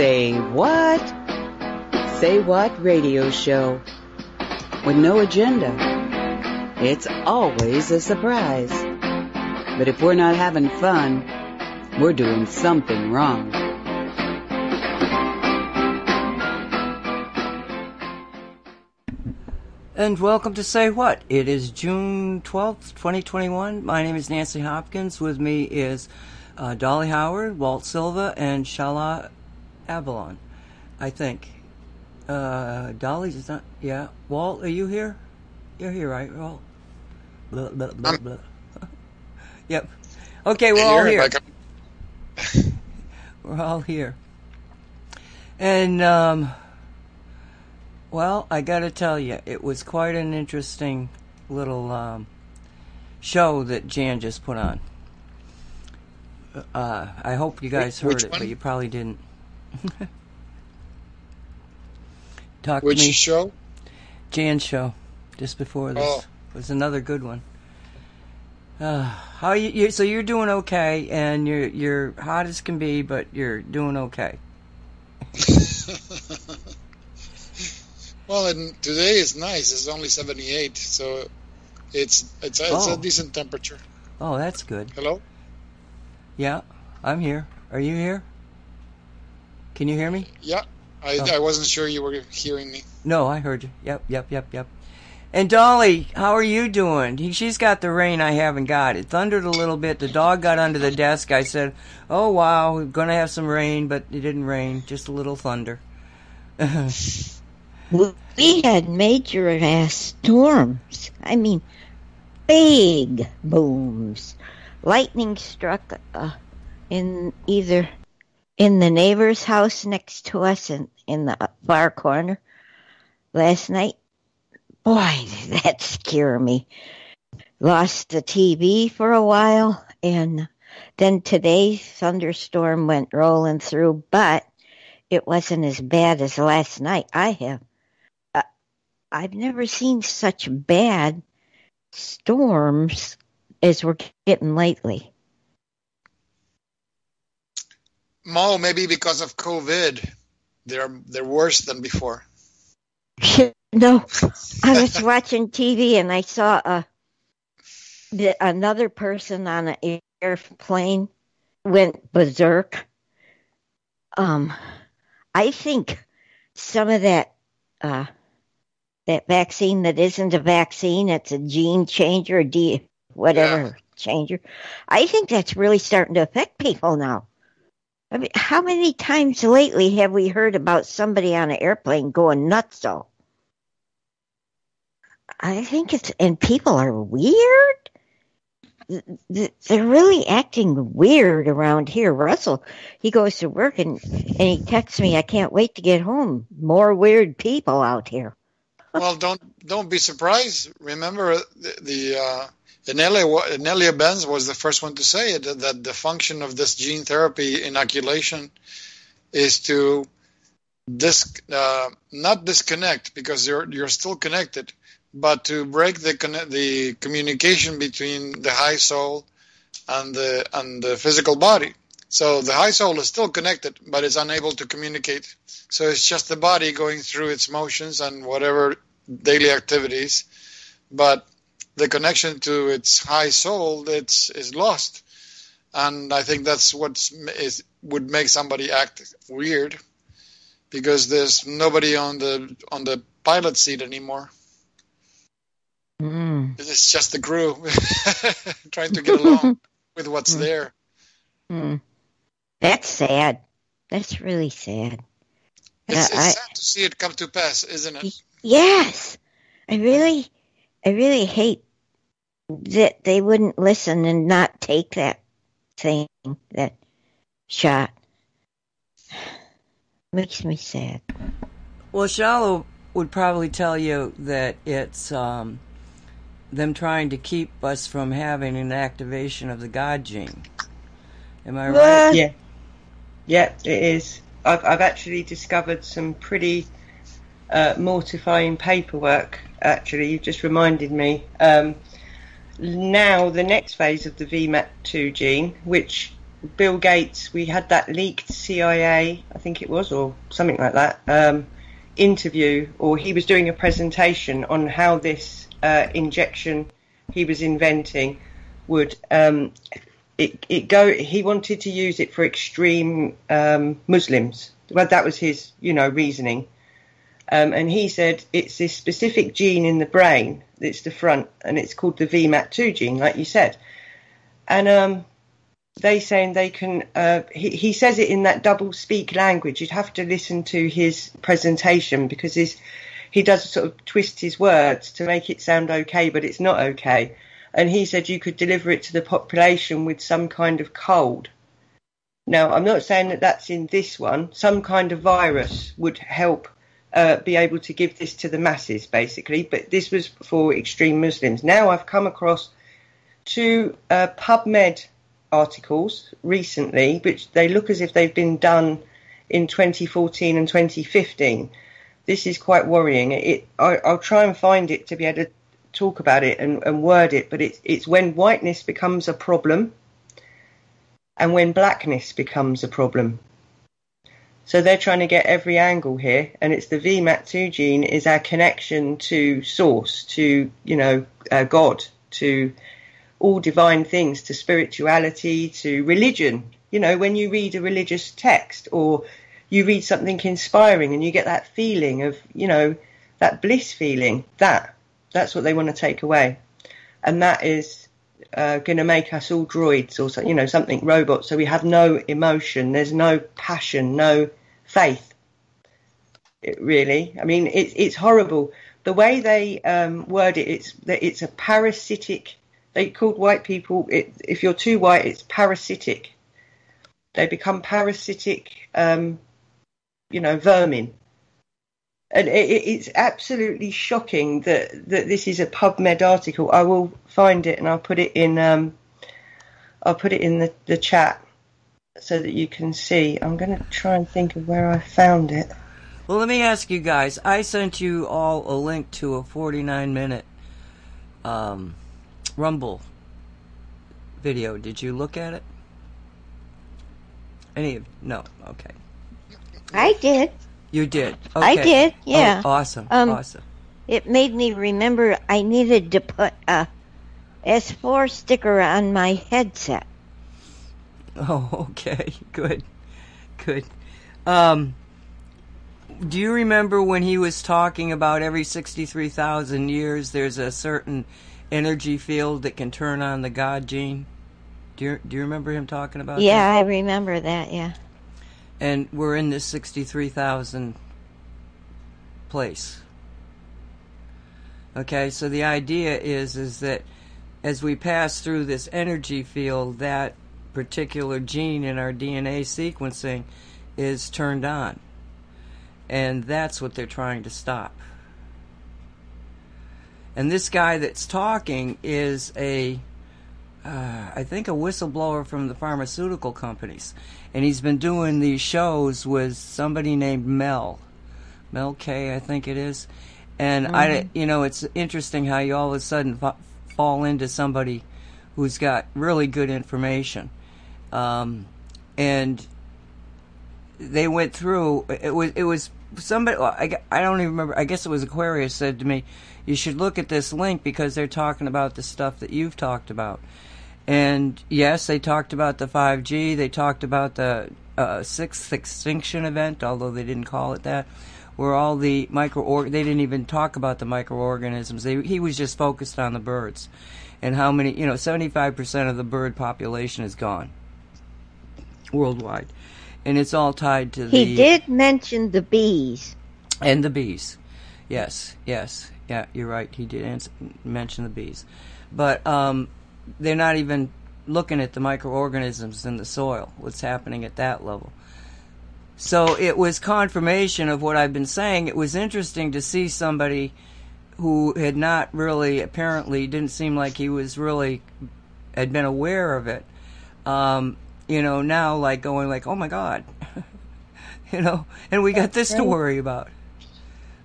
Say What radio show with no agenda. It's always a surprise. But if we're not having fun, we're doing something wrong. And welcome to Say What. It is June 12th, 2021. My name is Nancy Hopkins. With me is Dolly Howard, Walt Silva, and Shala Avalon, I think. Dolly's not... Yeah. Walt, are you here? You're here, right, Walt? Blah, blah, blah, blah. Yep. Okay, we're all here. We're all here. And, well, I gotta tell you, it was quite an interesting little show that Jan just put on. I hope you guys heard it, but you probably didn't. Talk to me. Which show? Jan's show, just before this. Oh. It was another good one. How you? So you're doing okay, and you're hot as can be, but you're doing okay. Well, and today is nice. It's only 78, so it's a decent temperature. Oh, that's good. Hello? Yeah, I'm here. Are you here? Can you hear me? Yeah, I wasn't sure you were hearing me. No, I heard you. Yep. And Dolly, how are you doing? She's got the rain I haven't got. It thundered a little bit. The dog got under the desk. I said, oh, wow, we're going to have some rain, but it didn't rain, just a little thunder. We had major ass storms. I mean, big booms. Lightning struck in the neighbor's house next to us in the far corner last night. Boy, did that scare me. Lost the TV for a while, and then today's thunderstorm went rolling through, but it wasn't as bad as last night. I've never seen such bad storms as we're getting lately. Mo, maybe because of COVID, they're worse than before. No, I was watching TV and I saw another person on an airplane went berserk. I think some of that vaccine that isn't a vaccine, it's a gene changer, changer. I think that's really starting to affect people now. I mean, how many times lately have we heard about somebody on an airplane going nuts, though? I think and people are weird. They're really acting weird around here. Russell, he goes to work and he texts me, I can't wait to get home. More weird people out here. Well, don't be surprised. Remember, the Inelia Benz was the first one to say it, that the function of this gene therapy inoculation is to not disconnect, because you're still connected, but to break the communication between the high soul and the physical body. So the high soul is still connected, but it's unable to communicate. So it's just the body going through its motions and whatever daily activities, but the connection to its high soul is lost. And I think that's would make somebody act weird, because there's nobody on the pilot seat anymore. Mm. It's just the crew trying to get along with what's there. Mm. That's sad. That's really sad. It's sad to see it come to pass, isn't it? Yes. I really hate that they wouldn't listen and not take that shot. Makes me sad. Well, Shala would probably tell you that it's them trying to keep us from having an activation of the God gene. Am I right? Yeah, it is. I've actually discovered some pretty mortifying paperwork. Actually, you've just reminded me. Now the next phase of the VMAT2 gene, which Bill Gates, we had that leaked CIA, I think it was, or something like that, interview, or he was doing a presentation on how this injection he was inventing would he wanted to use it for extreme Muslims. Well, that was his, reasoning. And he said it's this specific gene in the brain, it's the front, and it's called the VMAT2 gene, like you said. And they saying they can, he says it in that double speak language. You'd have to listen to his presentation because he does sort of twist his words to make it sound okay, but it's not okay. And he said you could deliver it to the population with some kind of cold. Now, I'm not saying that that's in this one. Some kind of virus would help be able to give this to the masses, basically. But this was for extreme Muslims. Now I've come across two PubMed articles recently, which they look as if they've been done in 2014 and 2015. This is quite worrying. I'll try and find it to be able to talk about it and word it, but it's when whiteness becomes a problem and when blackness becomes a problem. So they're trying to get every angle here, and it's the VMAT2 gene is our connection to source, to God, to all divine things, to spirituality, to religion. When you read a religious text or you read something inspiring and you get that feeling of, that bliss feeling, that's what they want to take away. And that is going to make us all droids or so, something robots. So we have no emotion. There's no passion, no faith. It's horrible. The way they word it, it's that it's a parasitic. They called white people, if you're too white, it's parasitic. They become parasitic, vermin. And it's absolutely shocking that this is a PubMed article. I will find it and I'll put it in. I'll put it in the chat so that you can see. I'm going to try and think of where I found it. Well, let me ask you guys. I sent you all a link to a 49-minute. Rumble video. Did you look at it? No. Okay. I did. You did? Okay. I did, yeah. Oh, awesome, awesome. It made me remember I needed to put a S4 sticker on my headset. Oh, okay. Good. Do you remember when he was talking about every 63,000 years there's a certain energy field that can turn on the God gene? Do you remember him talking about that? Yeah, I remember that, yeah. And we're in this 63,000 place. Okay, so the idea is that as we pass through this energy field, that particular gene in our DNA sequencing is turned on. And that's what they're trying to stop. And this guy that's talking is I think a whistleblower from the pharmaceutical companies. And he's been doing these shows with somebody named Mel K, I think it is. And mm-hmm. It's interesting how you all of a sudden fall into somebody who's got really good information. And they went through, it was somebody, I don't even remember, I guess it was Aquarius said to me, you should look at this link because they're talking about the stuff that you've talked about. And yes, they talked about the 5G, they talked about the sixth extinction event, although they didn't call it that, where all the they didn't even talk about the microorganisms. He was just focused on the birds and how many, 75% of the bird population is gone worldwide. And it's all tied to He did mention the bees. And the bees. Yes. Yeah, you're right. He did mention the bees. But they're not even looking at the microorganisms in the soil, what's happening at that level. So it was confirmation of what I've been saying. It was interesting to see somebody who had not really, apparently, didn't seem like he was really, had been aware of it. Now going oh my God, and we got this to worry about.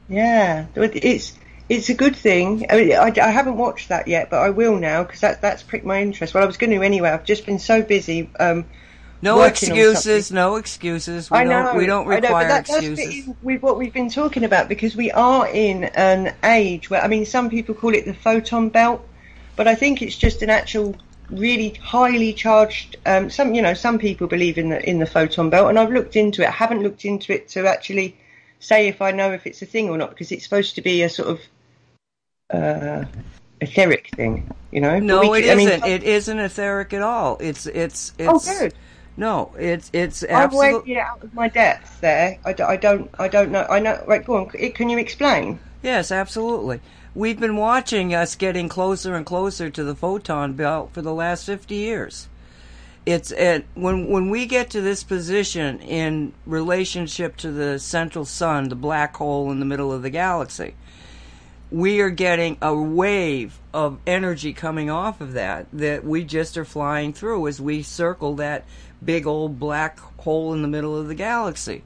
Yeah, it's a good thing. I mean, I haven't watched that yet, but I will now because that's pricked my interest. Well, I was going to anyway. I've just been so busy No excuses. No excuses. We don't require excuses. With what we've been talking about, because we are in an age where, I mean, some people call it the photon belt, but I think it's just an actual really highly charged. Some people believe in the photon belt, and I've looked into it. I haven't looked into it to actually say if I know if it's a thing or not, because it's supposed to be a sort of etheric thing, you know. No, it isn't. It isn't etheric at all. It's. Oh, good. No, it's absolutely. I've worked out of my depth there. I don't know. I know. Right, go on. Can you explain? Yes, absolutely. We've been watching us getting closer and closer to the photon belt for the last 50 years. When we get to this position in relationship to the central sun, the black hole in the middle of the galaxy, we are getting a wave of energy coming off of that we just are flying through as we circle that big old black hole in the middle of the galaxy.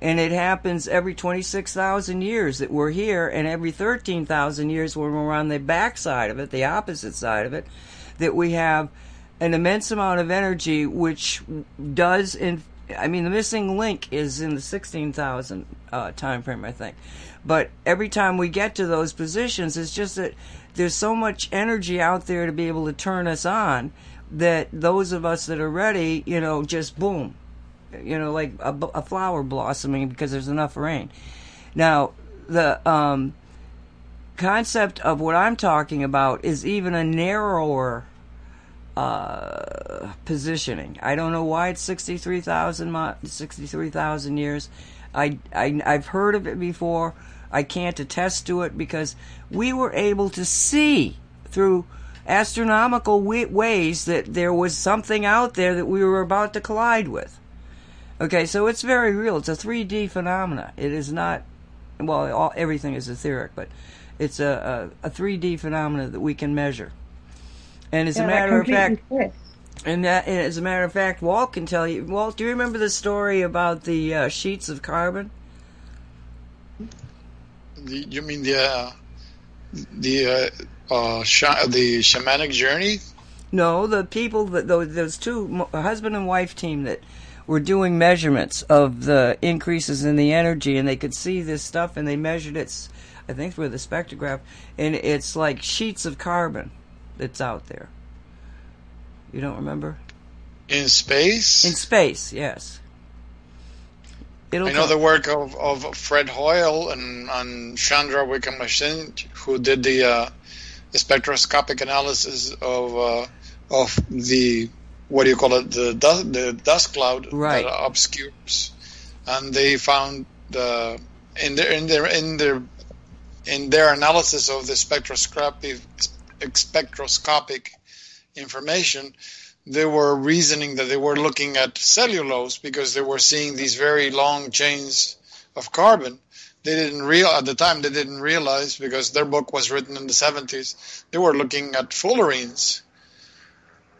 And it happens every 26,000 years that we're here, and every 13,000 years when we're on the back side of it, the opposite side of it, that we have an immense amount of energy, which does, the missing link is in the 16,000 time frame, I think. But every time we get to those positions, it's just that there's so much energy out there to be able to turn us on that those of us that are ready, just boom. Like a flower blossoming because there's enough rain. Now, the concept of what I'm talking about is even a narrower positioning. I don't know why it's 63,000 years. I've heard of it before. I can't attest to it because we were able to see through astronomical ways that there was something out there that we were about to collide with. Okay, so it's very real. It's a 3D phenomena. It is not, everything is etheric, but it's a 3D phenomena that we can measure. And as a matter of fact, Walt can tell you. Walt, do you remember the story about the sheets of carbon? You mean the shamanic journey? No, the people that those two husband and wife team that were doing measurements of the increases in the energy, and they could see this stuff, and they measured it, I think, with a spectrograph, and it's like sheets of carbon that's out there. You don't remember? In space? In space, yes. I know the work of Fred Hoyle and Chandra Wickramasinghe, who did the spectroscopic analysis of the... what do you call it? The dust cloud, right, that obscures, and they found in their analysis of the spectroscopic information, they were reasoning that they were looking at cellulose because they were seeing these very long chains of carbon. They didn't realize, because their book was written in the 70s. They were looking at fullerenes,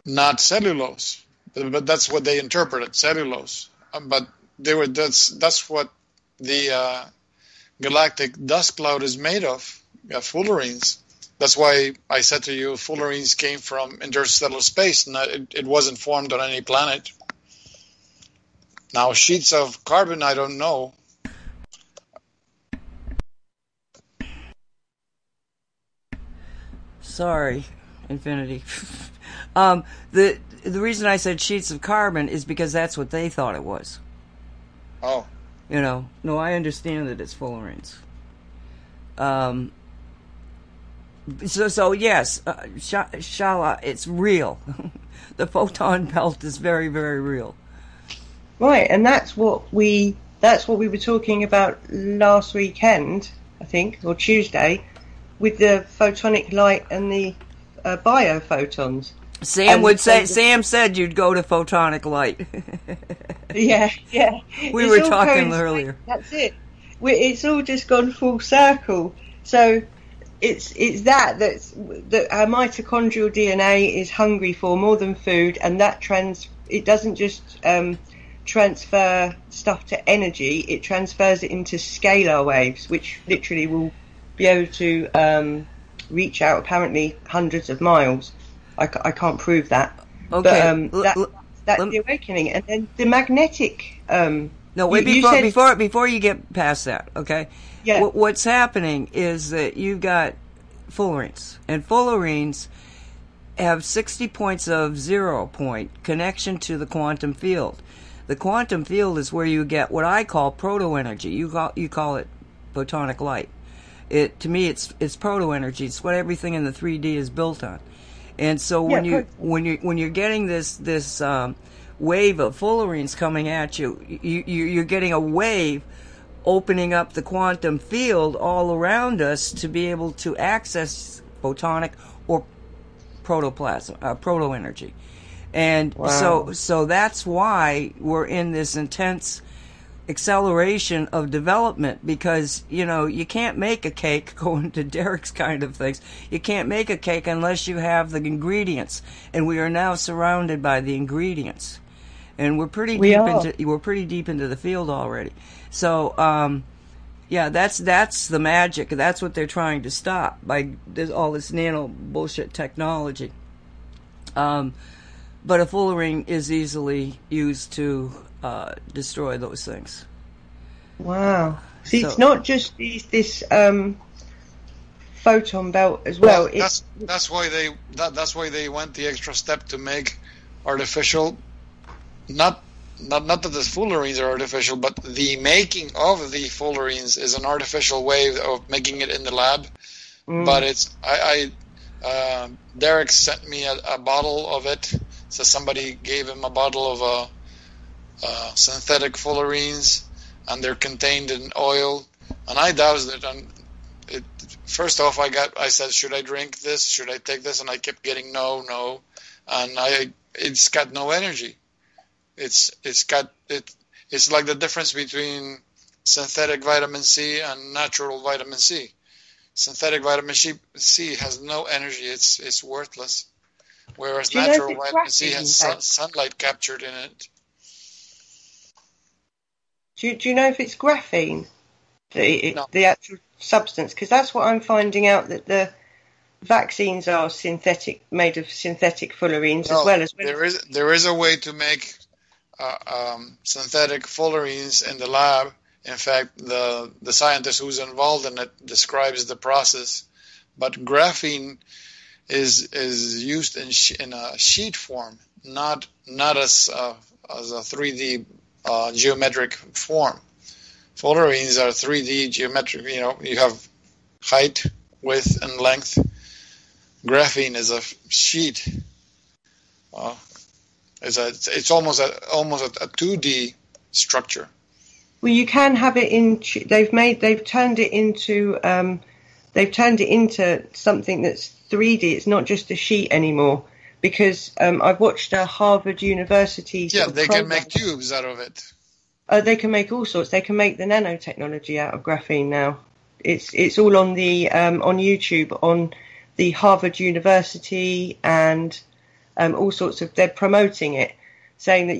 not cellulose, but that's what they interpreted, cellulose. But that's what the galactic dust cloud is made of, fullerenes. That's why I said to you, fullerenes came from interstellar space. It wasn't formed on any planet. Now, sheets of carbon, I don't know. Sorry, Infinity. The reason I said sheets of carbon is because that's what they thought it was. Oh. No, I understand that it's fullerenes. So yes, Shala, it's real. The photon belt is very, very real. Right, and that's what we were talking about last weekend, I think, or Tuesday, with the photonic light and the biophotons. Sam said you'd go to photonic light. yeah. We were talking earlier. That's it. It's all just gone full circle. So it's that our mitochondrial DNA is hungry for more than food, and that it doesn't just transfer stuff to energy. It transfers it into scalar waves, which literally will be able to reach out apparently hundreds of miles. I can't prove that. Okay, but, That's the awakening. And then the magnetic... no, wait, before you get past that, okay? Yeah. What's happening is that you've got fullerenes, and fullerenes have 60 points of 0 point connection to the quantum field. The quantum field is where you get what I call proto-energy. You call it photonic light. To me, it's proto-energy. It's what everything in the 3D is built on. And so when you're getting this wave of fullerenes coming at you, you're getting a wave opening up the quantum field all around us to be able to access photonic or protoplasm, proto-energy. And so that's why we're in this intense acceleration of development, because, you know, you can't make a cake, going to Derek's kind of things, you can't make a cake unless you have the ingredients, and we are now surrounded by the ingredients. And we're pretty deep into the field already. So, that's the magic. That's what they're trying to stop by all this nano bullshit technology. But a fullerene is easily used to destroy those things. Wow! See, so, it's not just this photon belt as well. That's why they went the extra step to make artificial. Not that the fullerenes are artificial, but the making of the fullerenes is an artificial way of making it in the lab. Mm. But it's Derek sent me a bottle of it. So somebody gave him a bottle of synthetic fullerenes, and they're contained in oil. And I doused it. And first off, I said, should I drink this? Should I take this? And I kept getting no, and it's got no energy. It's like the difference between synthetic vitamin C and natural vitamin C. Synthetic vitamin C has no energy. It's worthless. Whereas natural vitamin C has sunlight captured in it. Do you know if it's graphene, the actual substance? Because that's what I'm finding out, that the vaccines are synthetic, made of synthetic fullerenes as well as. There is a way to make synthetic fullerenes in the lab. In fact, the scientist who's involved in it describes the process. But graphene is used in a sheet form, not as a 3D geometric form. Fullerenes are 3D geometric. You know, you have height, width, and length. Graphene is a sheet. It's almost a 2D structure. Well, you can have it in. They've turned it into something that's 3D. It's not just a sheet anymore, because I've watched a Harvard University. Yeah, they can make tubes out of it. They can make all sorts. They can make the nanotechnology out of graphene now. It's all on the on YouTube, on the Harvard University, and all sorts of. They're promoting it, saying that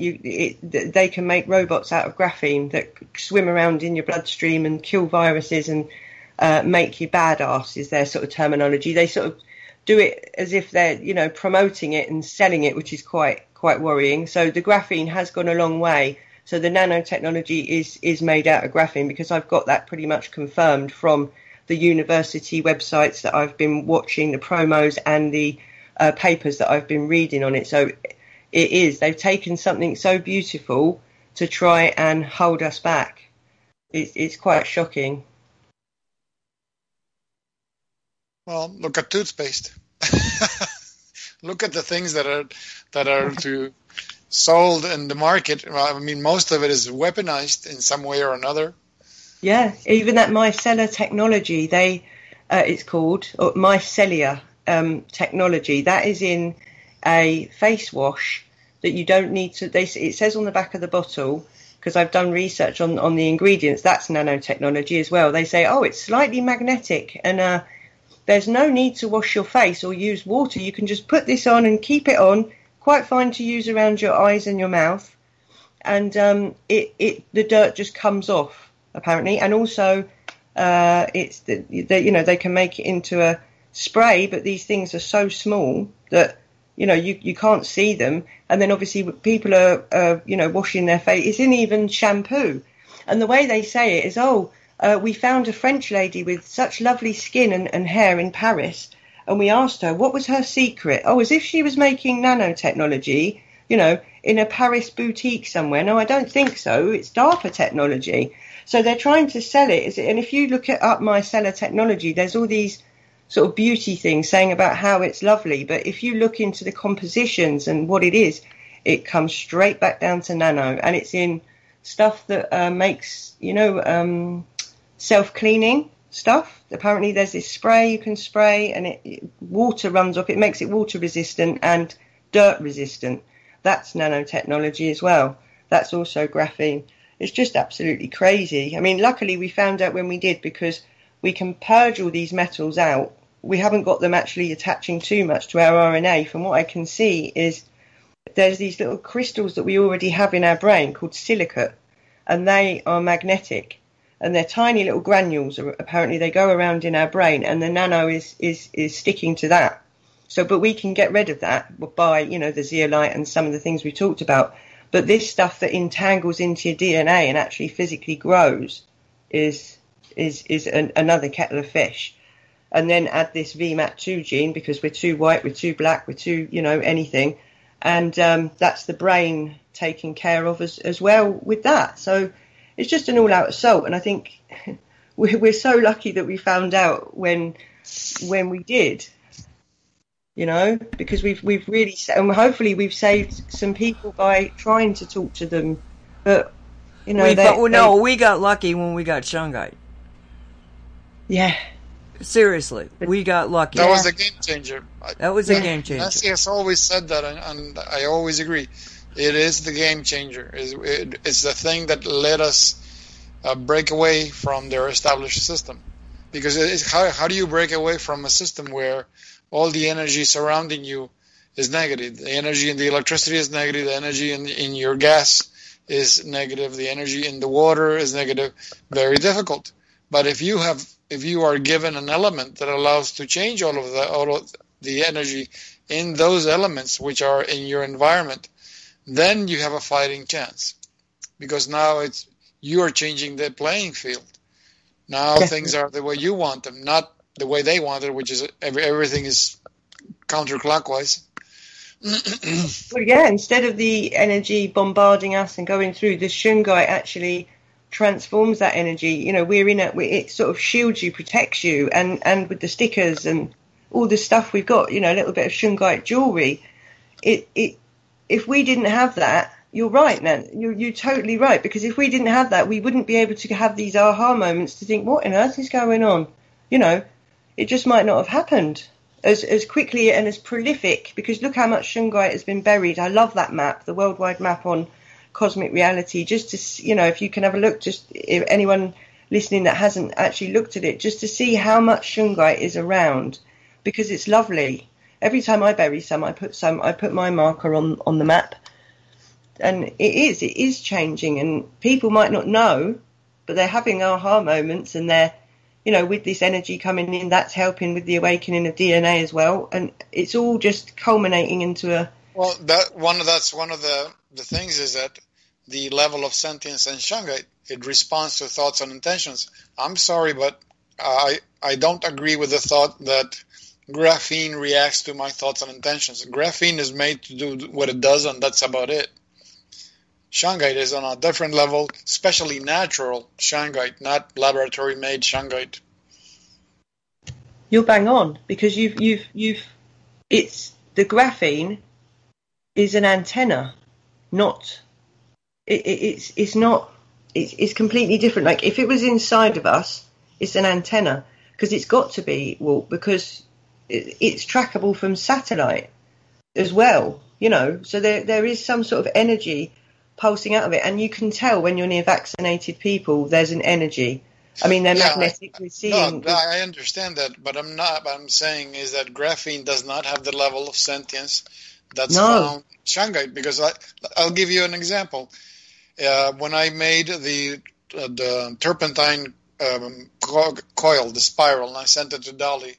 they can make robots out of graphene that swim around in your bloodstream and kill viruses and make you badass, is their sort of terminology. They sort of do it as if they're, you know, promoting it and selling it, which is quite worrying. So the graphene has gone a long way. So the nanotechnology is made out of graphene, because I've got that pretty much confirmed from the university websites that I've been watching, the promos and the papers that I've been reading on it. So it is. They've taken something so beautiful to try and hold us back. It's quite shocking. Well, look at toothpaste. Look at the things that are to sold in the market. Well, I mean, most of it is weaponized in some way or another. Yeah, even that micellar technology, it's called micellar technology. That is in a face wash that you don't need to. It says on the back of the bottle, because I've done research on the ingredients. That's nanotechnology as well. They say, it's slightly magnetic, and there's no need to wash your face or use water. You can just put this on and keep it on. Quite fine to use around your eyes and your mouth, and the dirt just comes off, apparently. And also, it's they can make it into a spray, but these things are so small that You know, you can't see them. And then obviously people are, you know, washing their face. It's in even shampoo. And the way they say it is, oh, we found a French lady with such lovely skin and hair in Paris. And we asked her, what was her secret? Oh, as if she was making nanotechnology, you know, in a Paris boutique somewhere. No, I don't think so. It's DARPA technology. So they're trying to sell it. And if you look up my seller technology, there's all these sort of beauty things saying about how it's lovely. But if you look into the compositions and what it is, it comes straight back down to nano. And it's in stuff that makes, you know, self-cleaning stuff. Apparently there's this spray you can spray and water runs off. It makes it water resistant and dirt resistant. That's nanotechnology as well. That's also graphene. It's just absolutely crazy. I mean, luckily we found out when we did, because we can purge all these metals out. We haven't got them actually attaching too much to our RNA. From what I can see is there's these little crystals that we already have in our brain called silicate, and they are magnetic. And they're tiny little granules. Apparently they go around in our brain, and the nano is sticking to that. So, but we can get rid of that by, you know, the zeolite and some of the things we talked about. But this stuff that entangles into your DNA and actually physically grows is another kettle of fish. And then add this VMAT2 gene, because we're too white, we're too black, we're too, you know, anything. And that's the brain taken care of as well with that. So it's just an all-out assault. And I think we're so lucky that we found out when we did, you know, because we've really, and hopefully we've saved some people by trying to talk to them. But, you know, we got lucky when we got Shungite. Yeah. Seriously, we got lucky. That was a game changer. Nancy has always said that, and I always agree. It is the game changer. It's the thing that let us break away from their established system. Because how do you break away from a system where all the energy surrounding you is negative? The energy in the electricity is negative. The energy in your gas is negative. The energy in the water is negative. Very difficult. But if you are given an element that allows to change all of the energy in those elements which are in your environment, then you have a fighting chance, because now you are changing the playing field. Now things are the way you want them, not the way they want it, which is everything is counterclockwise. Well, yeah, instead of the energy bombarding us and going through, the Shungite actually transforms that energy. You know, it sort of shields you, protects you, and with the stickers and all the stuff we've got, you know, a little bit of Shungite jewelry, if we didn't have that, you're right, Nan. You're totally right, because if we didn't have that, we wouldn't be able to have these aha moments to think, what on earth is going on? You know, it just might not have happened as quickly and as prolific, because look how much Shungite has been buried. I love that map, the worldwide map on Cosmic Reality, just to, you know, if you can have a look, just if anyone listening that hasn't actually looked at it, just to see how much Shungite is around, because it's lovely. Every time I bury some. I put my marker on the map, and it is changing. And people might not know, but they're having aha moments, and they're, you know, with this energy coming in, that's helping with the awakening of DNA as well. And it's all just culminating into a. Well, that's one of the things is that the level of sentience and Shungite, it responds to thoughts and intentions. I'm sorry, but I don't agree with the thought that graphene reacts to my thoughts and intentions. Graphene is made to do what it does, and that's about it. Shungite is on a different level, especially natural Shungite, not laboratory-made Shungite. You're bang on, because it's the graphene is an antenna, not it's completely different. Like if it was inside of us, it's an antenna, because it's got to be, well, because it's trackable from satellite as well, you know, so there is some sort of energy pulsing out of it, and you can tell when you're near vaccinated people there's an energy. I mean, they're magnetic. We're seeing. No, I understand that, but I'm saying is that graphene does not have the level of sentience that's found in Shanghai, because I'll give you an example. When I made the turpentine coil, the spiral, and I sent it to Dolly,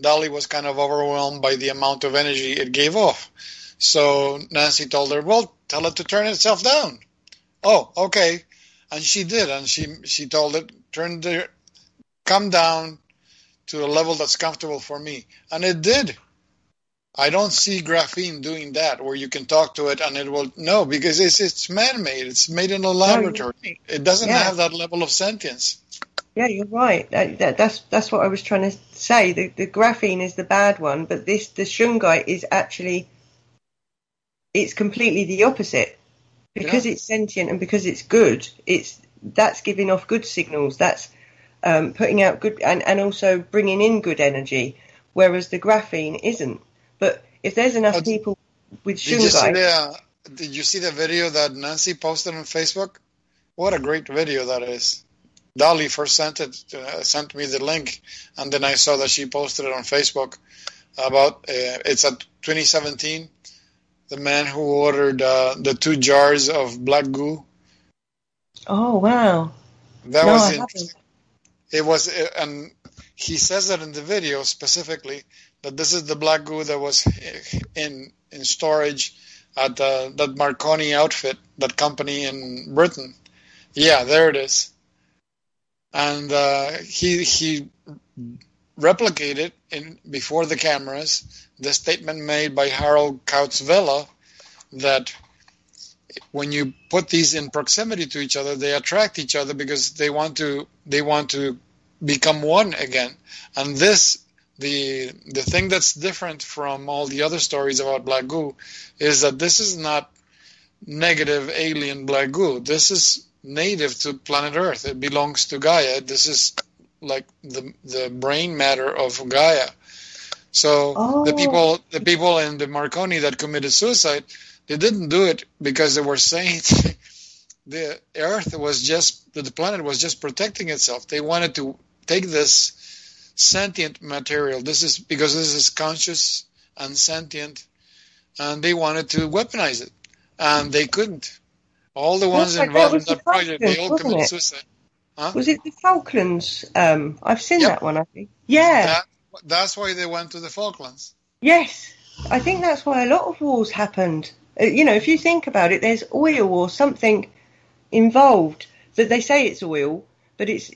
Dolly was kind of overwhelmed by the amount of energy it gave off. So Nancy told her, well, tell it to turn itself down. Oh, okay. And she did. And she told it, come down to a level that's comfortable for me. And it did. I don't see graphene doing that, where you can talk to it and it will... No, because it's man-made. It's made in a laboratory. No, right. It doesn't have that level of sentience. Yeah, you're right. That's what I was trying to say. The graphene is the bad one, but the shungite is actually... It's completely the opposite. Because it's sentient and because it's good, that's giving off good signals. That's putting out good... And also bringing in good energy, whereas the graphene isn't. But if there's enough people with shungite... Did you see the video that Nancy posted on Facebook? What a great video that is. Dolly first sent me the link, and then I saw that she posted it on Facebook. It's at 2017, the man who ordered the 2 jars of black goo. Oh, wow. That was interesting. It was... And he says that in the video specifically... But this is the black goo that was in storage at that Marconi outfit, that company in Britain. Yeah, there it is. And he replicated before the cameras the statement made by Harald Kautz-Vella that when you put these in proximity to each other, they attract each other because they want to become one again. And this. The thing that's different from all the other stories about black goo is that this is not negative alien black goo. This is native to planet Earth. It belongs to Gaia. This is like the brain matter of Gaia. So the people in the Marconi that committed suicide, they didn't do it because they were saints. The Earth was just, the planet was just protecting itself. They wanted to take this sentient material. This is conscious and sentient, and they wanted to weaponize it, and they couldn't. All the ones involved in that project, they all committed suicide. Huh? Was it the Falklands? I've seen that one, I think. Yeah. That's why they went to the Falklands. Yes. I think that's why a lot of wars happened. You know, if you think about it, there's oil or something involved. That they say it's oil, but it's...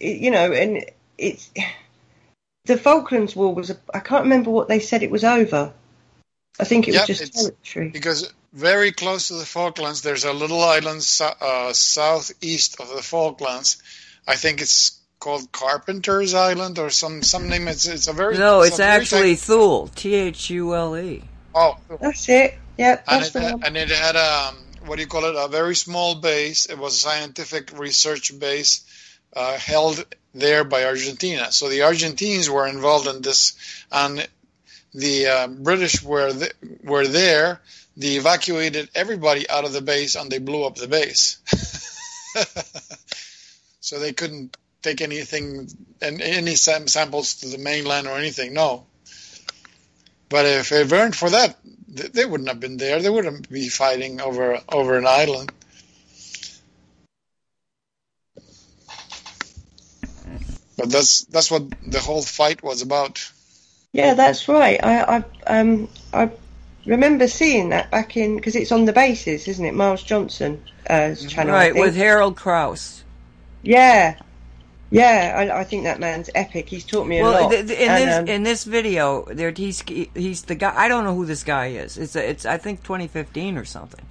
The Falklands War was, I can't remember what they said it was over. I think it was just territory. Because very close to the Falklands, there's a little island southeast of the Falklands. I think it's called Carpenter's Island or some name. It's a very... No, it's actually Thule, Thule. Oh. That's it. Yep, that's the one. And it had a very small base. It was a scientific research base held there by Argentina. So the Argentines were involved in this, and the British were there. They evacuated everybody out of the base, and they blew up the base. So they couldn't take anything, and any samples to the mainland or anything, no. But if it weren't for that, they wouldn't have been there. They wouldn't be fighting over an island. But that's what the whole fight was about. Yeah, that's right. I remember seeing that back in, because it's on the bases, isn't it? Miles Johnson's channel. Right, with Harold Krauss. Yeah, I think that man's epic. He's taught me a lot. In this video, there he's the guy. I don't know who this guy is. It's I think 2015 or something.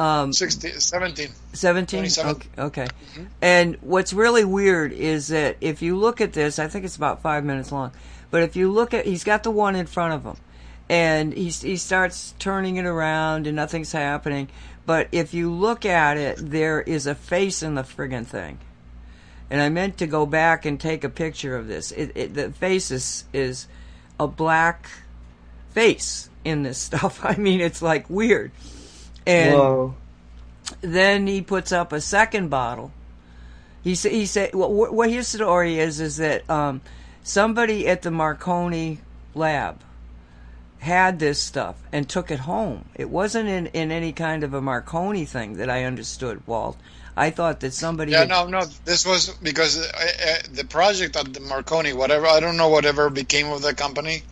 17? Okay. Mm-hmm. And what's really weird is that if you look at this, I think it's about 5 minutes long, but if you look at, he's got the one in front of him, and he starts turning it around and nothing's happening, but if you look at it, there is a face in the friggin' thing. And I meant to go back and take a picture of this. The face is a black face in this stuff. I mean, it's like weird. And whoa. Then he puts up a second bottle. He said, what his story is that somebody at the Marconi lab had this stuff and took it home. It wasn't in any kind of a Marconi thing that I understood, Walt. I thought that somebody... Yeah, no. This was because the project at the Marconi, whatever, I don't know whatever became of the company,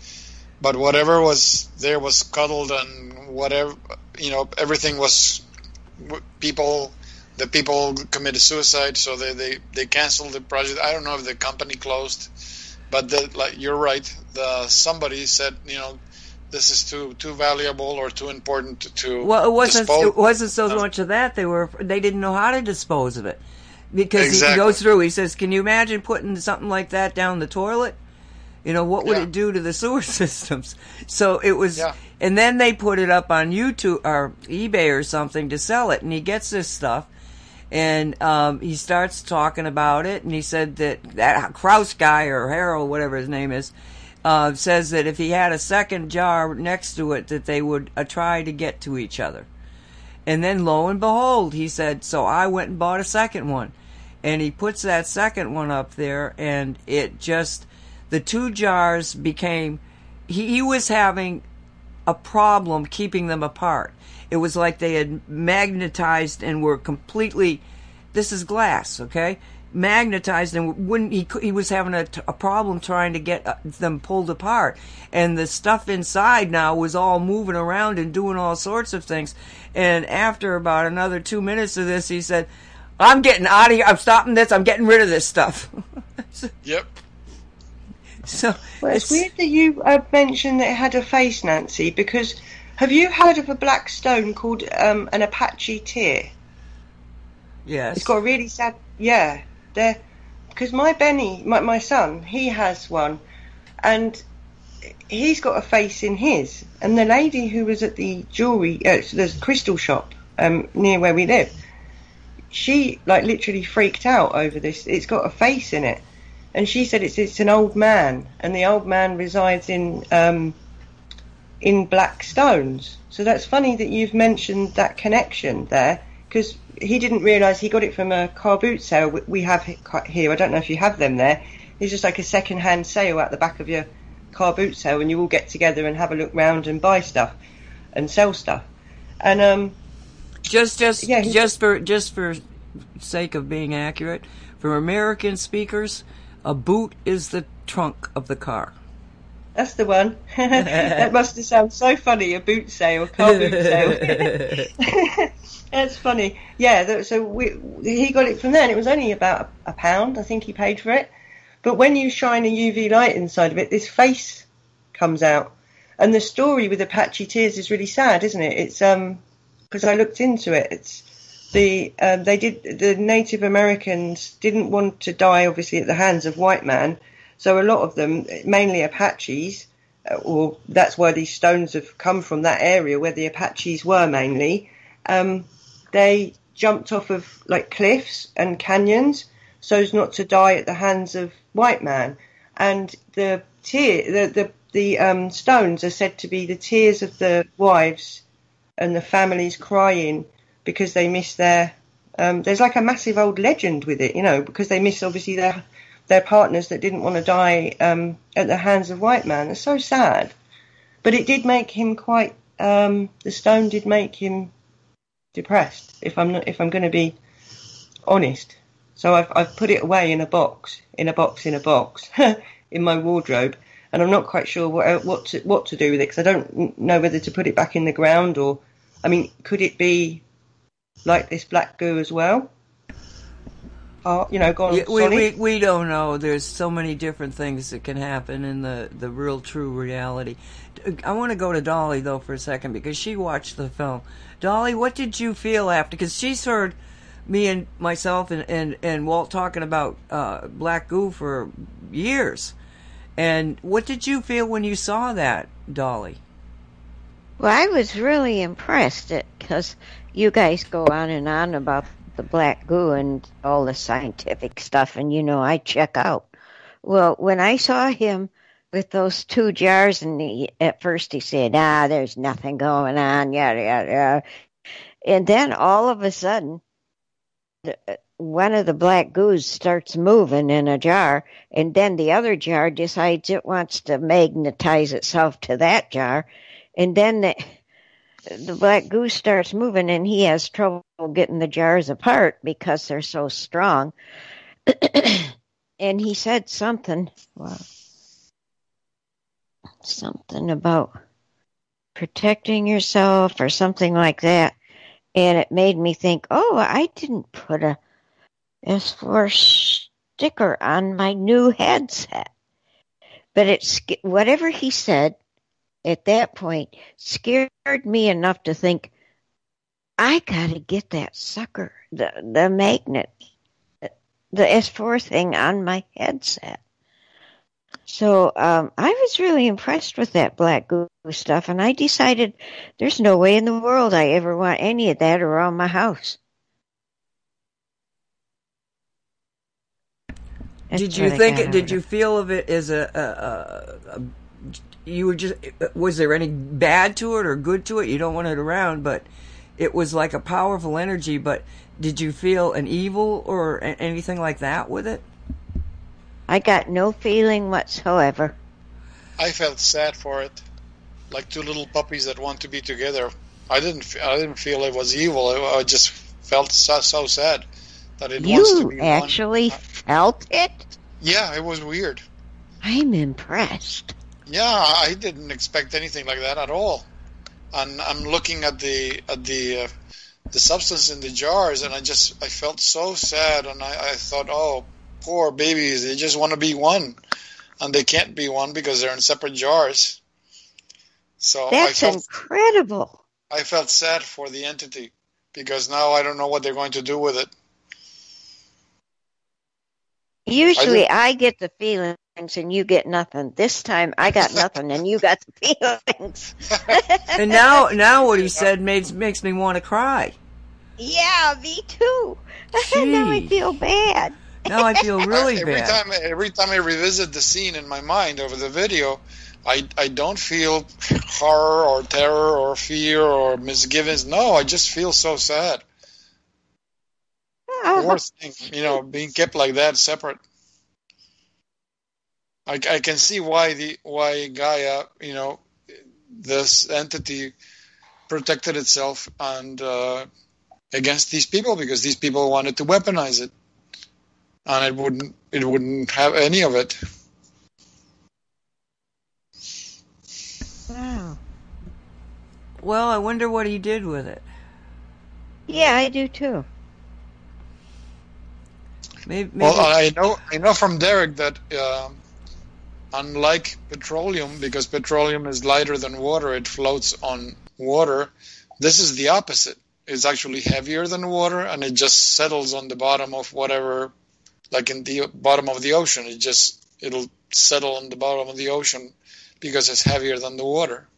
but whatever was there was cuddled and whatever, you know, everything was... The people committed suicide, so they canceled the project. I don't know if the company closed, but you're right. Somebody said, you know, this is too valuable or too important to. Well, it wasn't. Dispose. It wasn't so much of that. They didn't know how to dispose of it, because exactly. He goes through. He says, "Can you imagine putting something like that down the toilet? You know, what would it do to the sewer systems?" So it was, and then they put it up on YouTube or eBay or something to sell it. And he gets this stuff, and he starts talking about it. And he said that Krauss guy or Harold, whatever his name is, says that if he had a second jar next to it, that they would try to get to each other. And then lo and behold, he said, so I went and bought a second one. And he puts that second one up there, and it just... The two jars became, he was having a problem keeping them apart. It was like they had magnetized and were completely, this is glass, okay? Magnetized and wouldn't, he was having a problem trying to get them pulled apart. And the stuff inside now was all moving around and doing all sorts of things. And after about another 2 minutes of this, he said, I'm getting out of here. I'm stopping this. I'm getting rid of this stuff. Yep. So, well, it's weird that you mentioned that it had a face, Nancy, because have you heard of a black stone called an Apache Tear? Yes. It's got a really sad... Yeah. Because my Benny, my son, he has one, and he's got a face in his. And the lady who was at the jewellery... the crystal shop near where we live, she, literally freaked out over this. It's got a face in it. And she said it's an old man, and the old man resides in black stones. So that's funny that you've mentioned that connection there, because he didn't realise he got it from a car boot sale we have here. I don't know if you have them there. It's just like a second-hand sale at the back of your car boot sale, and you all get together and have a look round and buy stuff and sell stuff. And just for sake of being accurate, for American speakers. A boot is the trunk of the car. That's the one. That must have sounded so funny, a boot sale, car boot sale. That's funny. Yeah, so he got it from there, and it was only about a £1, I think he paid for it. But when you shine a UV light inside of it, this face comes out. And the story with Apache Tears is really sad, isn't it? It's because I looked into it. It's... The Native Americans didn't want to die, obviously, at the hands of white man. So a lot of them, mainly Apaches, or that's where these stones have come from, that area where the Apaches were mainly. They jumped off of cliffs and canyons so as not to die at the hands of white man. And the stones are said to be the tears of the wives and the families crying. Because they miss their, there's a massive old legend with it, you know, because they miss obviously their partners that didn't want to die at the hands of white man. It's so sad, but it did make him quite. The stone did make him depressed. If I'm going to be honest, so I've put it away in a box in my wardrobe, and I'm not quite sure what to do with it, because I don't know whether to put it back in the ground or, I mean, could it be like this black goo as well? Go on. Yeah, we don't know. There's so many different things that can happen in the real, true reality. I want to go to Dolly, though, for a second, because she watched the film. Dolly, what did you feel after? Because she's heard me and myself and Walt talking about black goo for years. And what did you feel when you saw that, Dolly? Well, I was really impressed because... You guys go on and on about the black goo and all the scientific stuff, and I check out. Well, when I saw him with those two jars, and at first he said, there's nothing going on, yada, yada, yada. And then all of a sudden, one of the black goos starts moving in a jar, and then the other jar decides it wants to magnetize itself to that jar, And then the black goo starts moving, and he has trouble getting the jars apart because they're so strong. And he said something, well, something about protecting yourself or something like that. And it made me think, oh, I didn't put a S4 sticker on my new headset. But it's whatever he said at that point scared me enough to think, I got to get that sucker, the magnet, the S4 thing on my headset. So I was really impressed with that black goo stuff, and I decided there's no way in the world I ever want any of that around my house. That's did you think it? Did you feel of it as a you were just? Was there any bad to it or good to it? You don't want it around, but it was like a powerful energy. But did you feel an evil or anything like that with it? I got no feeling whatsoever. I felt sad for it, like two little puppies that want to be together. I didn't feel it was evil. I just felt so sad that it wants to be. You actually felt it? Yeah, it was weird. I'm impressed. Yeah, I didn't expect anything like that at all. And I'm looking at the substance in the jars, and I felt so sad, and I thought, oh. Poor babies, they just want to be one, and they can't be one because they're in separate jars. So incredible. I felt sad for the entity because now I don't know what they're going to do with it. Usually I get the feelings and you get nothing. This time I got nothing and you got the feelings. And now what he said makes me want to cry. Yeah, me too. Now I feel bad. No, I feel really bad. Every time I revisit the scene in my mind over the video, I don't feel horror or terror or fear or misgivings. No, I just feel so sad. The worst thing, being kept like that, separate. I can see why Gaia, this entity protected itself and against these people because these people wanted to weaponize it. And it wouldn't have any of it. Wow. Well, I wonder what he did with it. Yeah, I do too. Maybe. Well, I know from Derek that unlike petroleum, because petroleum is lighter than water, it floats on water. This is the opposite. It's actually heavier than water, and it just settles on the bottom of whatever. Like in the bottom of the ocean, it'll settle on the bottom of the ocean because it's heavier than the water.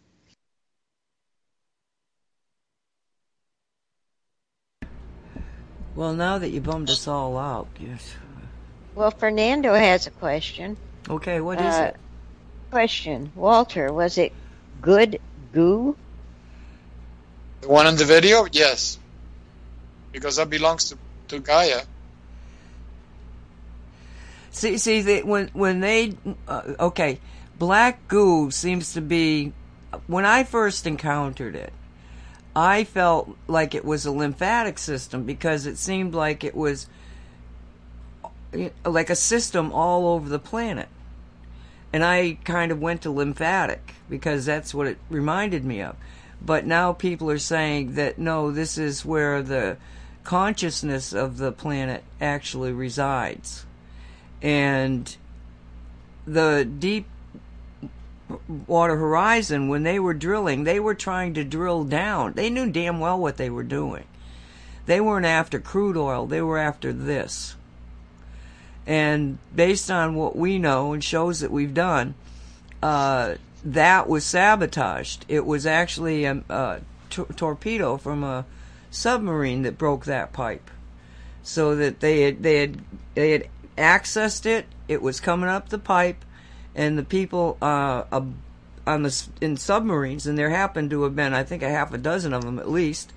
Well, now that you bummed us all out, yes. Well, Fernando has a question. Okay, what is it? Question, Walter, was it good goo? The one in the video, yes, because that belongs to Gaia. See, black goo seems to be, when I first encountered it, I felt like it was a lymphatic system because it seemed like it was like a system all over the planet. And I kind of went to lymphatic because that's what it reminded me of. But now people are saying that, no, this is where the consciousness of the planet actually resides. And the Deep Water Horizon, when they were drilling, they were trying to drill down. They knew damn well what they were doing. They weren't after crude oil. They were after this. And based on what we know and shows that we've done, that was sabotaged. It was actually a torpedo from a submarine that broke that pipe. So that they had accessed it. It was coming up the pipe, and the people in submarines, and there happened to have been, I think, a half a dozen of them at least.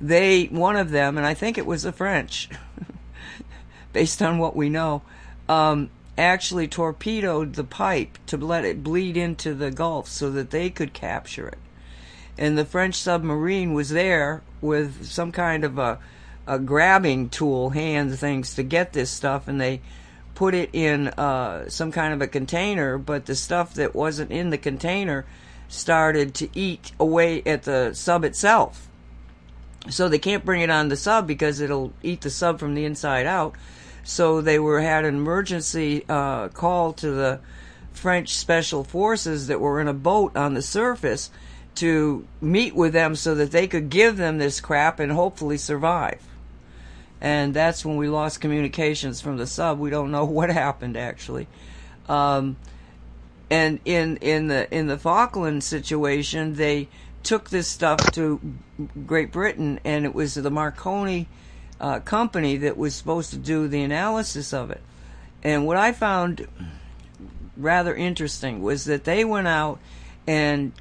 One of them, and I think it was the French, based on what we know, actually torpedoed the pipe to let it bleed into the Gulf so that they could capture it. and the French submarine was there with some kind of a grabbing tool, hand things, to get this stuff, and they put it in some kind of a container, but the stuff that wasn't in the container started to eat away at the sub itself. So they can't bring it on the sub because it'll eat the sub from the inside out. So they had an emergency call to the French Special Forces that were in a boat on the surface to meet with them so that they could give them this crap and hopefully survive. And that's when we lost communications from the sub. We don't know what happened, actually. And in the Falkland situation, they took this stuff to Great Britain, and it was the Marconi company that was supposed to do the analysis of it. And what I found rather interesting was that they went out and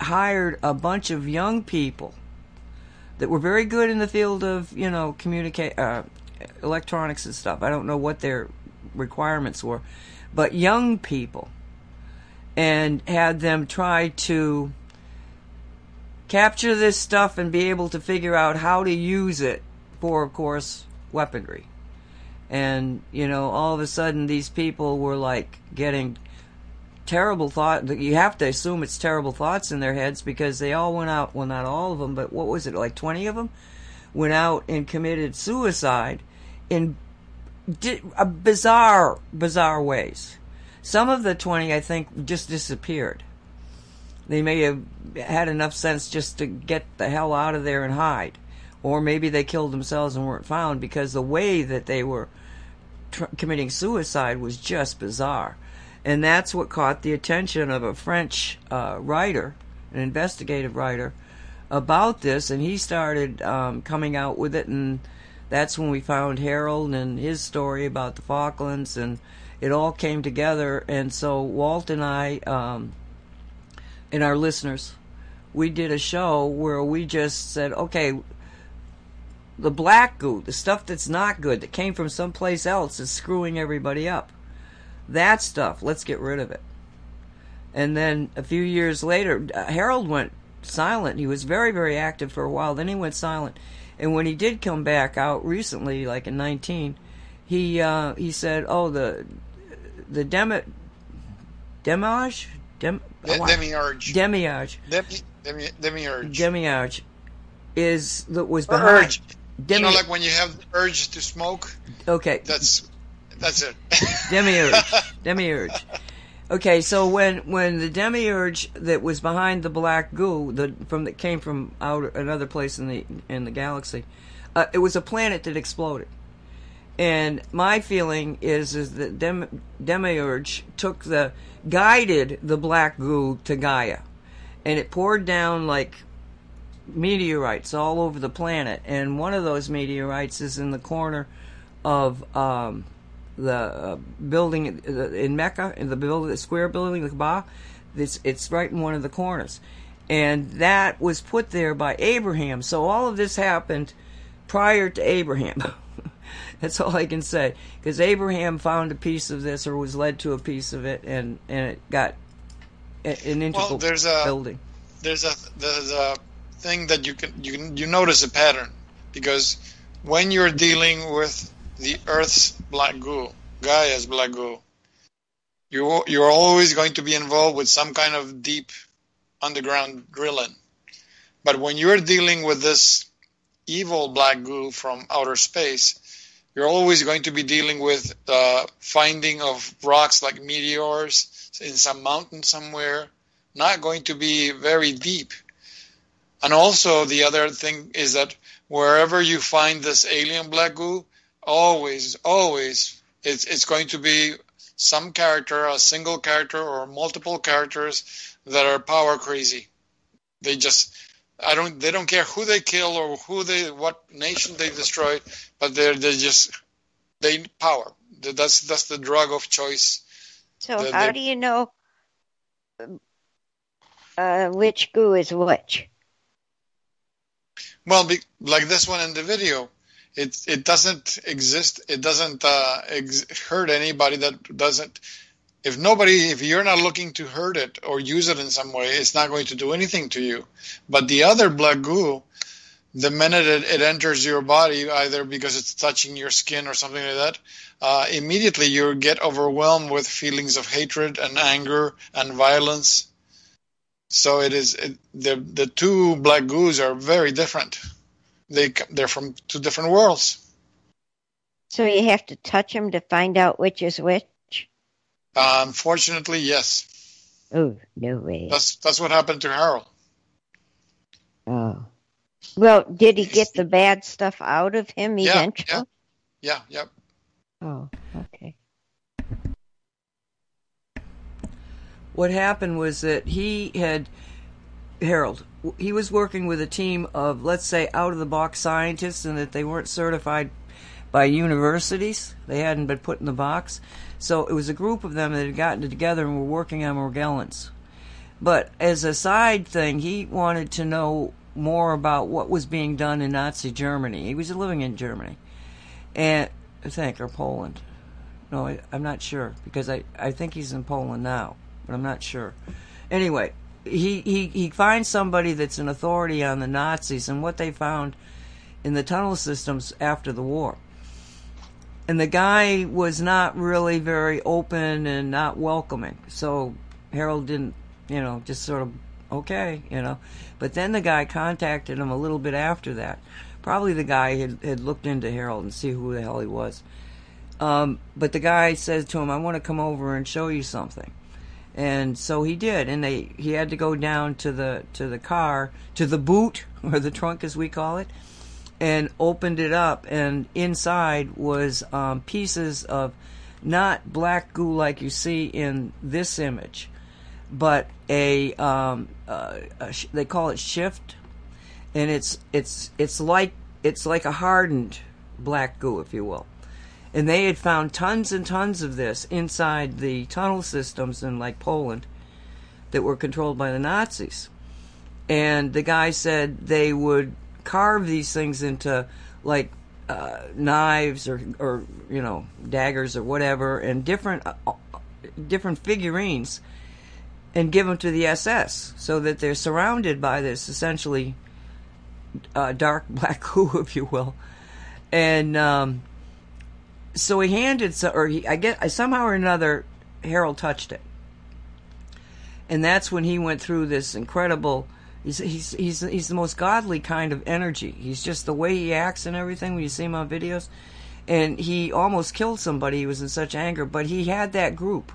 hired a bunch of young people that were very good in the field of, electronics and stuff. I don't know what their requirements were, but young people, and had them try to capture this stuff and be able to figure out how to use it for, of course, weaponry. And, all of a sudden these people were like getting terrible thought. You have to assume it's terrible thoughts in their heads, because they all went out, well, not all of them, but what was it, like 20 of them went out and committed suicide in bizarre ways. Some of the 20, I think, just disappeared. They may have had enough sense just to get the hell out of there and hide. Or maybe they killed themselves and weren't found, because the way that they were committing suicide was just bizarre. And that's what caught the attention of a French writer, an investigative writer, about this. And he started coming out with it. And that's when we found Harald and his story about the Falklands. And it all came together. And so Walt and I and our listeners, we did a show where we just said, okay, the black goo, the stuff that's not good, that came from someplace else, is screwing everybody up. That stuff, let's get rid of it. And then a few years later, Harald went silent. He was very, very active for a while. Then he went silent. And when he did come back out recently, like in 19, he said, oh, the Demiurge? Demiurge is that was behind. Urge. Like when you have the urge to smoke. Okay, that's it. Demiurge. Okay, so when the Demiurge that was behind the black goo that came from out another place in the galaxy, it was a planet that exploded. And my feeling is that Demiurge guided the black goo to Gaia, and it poured down like meteorites all over the planet. And one of those meteorites is in the corner of the building in Mecca, in the square building, the Kaaba. It's right in one of the corners, and that was put there by Abraham. So all of this happened prior to Abraham. That's all I can say, because Abraham found a piece of this, or was led to a piece of it, and it got an integral building. There's a thing that you notice a pattern, because when you're dealing with the Earth's black goo, Gaia's black goo, you're always going to be involved with some kind of deep underground drilling. But when you're dealing with this evil black goo from outer space, you're always going to be dealing with finding of rocks like meteors in some mountain somewhere, not going to be very deep. And also the other thing is that wherever you find this alien black goo, always, it's going to be some character, a single character or multiple characters that are power crazy. They don't care who they kill or what nation they destroy, but they need power. That's the drug of choice. So do you know which goo is which? Well, like this one in the video, it doesn't exist. It doesn't hurt anybody that doesn't If you're not looking to hurt it or use it in some way, it's not going to do anything to you. But the other black goo, the minute it enters your body, either because it's touching your skin or something like that, immediately you get overwhelmed with feelings of hatred and anger and violence. So the two black goos are very different. They're from two different worlds. So you have to touch them to find out which is which? Unfortunately, yes. Oh, no way. That's what happened to Harold. Oh. Well, did he get the bad stuff out of him eventually? Yeah. Oh, okay. What happened was that he was working with a team of, let's say, out-of-the-box scientists, and that they weren't certified by universities. They hadn't been put in the box. So it was a group of them that had gotten together and were working on Morgellons. But as a side thing, he wanted to know more about what was being done in Nazi Germany. He was living in Germany, and I think, or Poland. No, I'm not sure, because I think he's in Poland now, but I'm not sure. Anyway, he finds somebody that's an authority on the Nazis and what they found in the tunnel systems after the war. And the guy was not really very open and not welcoming, so Harold didn't, just sort of, okay. But then the guy contacted him a little bit after that. Probably the guy had looked into Harold and see who the hell he was. But the guy says to him, I want to come over and show you something. And so he did. And he had to go down to the car, to the boot, or the trunk as we call it, and opened it up. And inside was pieces of not black goo like you see in this image, but they call it shift, and it's like a hardened black goo, if you will. And they had found tons and tons of this inside the tunnel systems in like Poland that were controlled by the Nazis. And the guy said they would carve these things into like knives or daggers or whatever, and different figurines, and give them to the SS, so that they're surrounded by this essentially dark black goo, if you will. And so he handed, somehow or another, Harold touched it, and that's when he went through this incredible. He's the most godly kind of energy. He's just the way he acts and everything when you see him on videos. And he almost killed somebody. He was in such anger, but he had that group.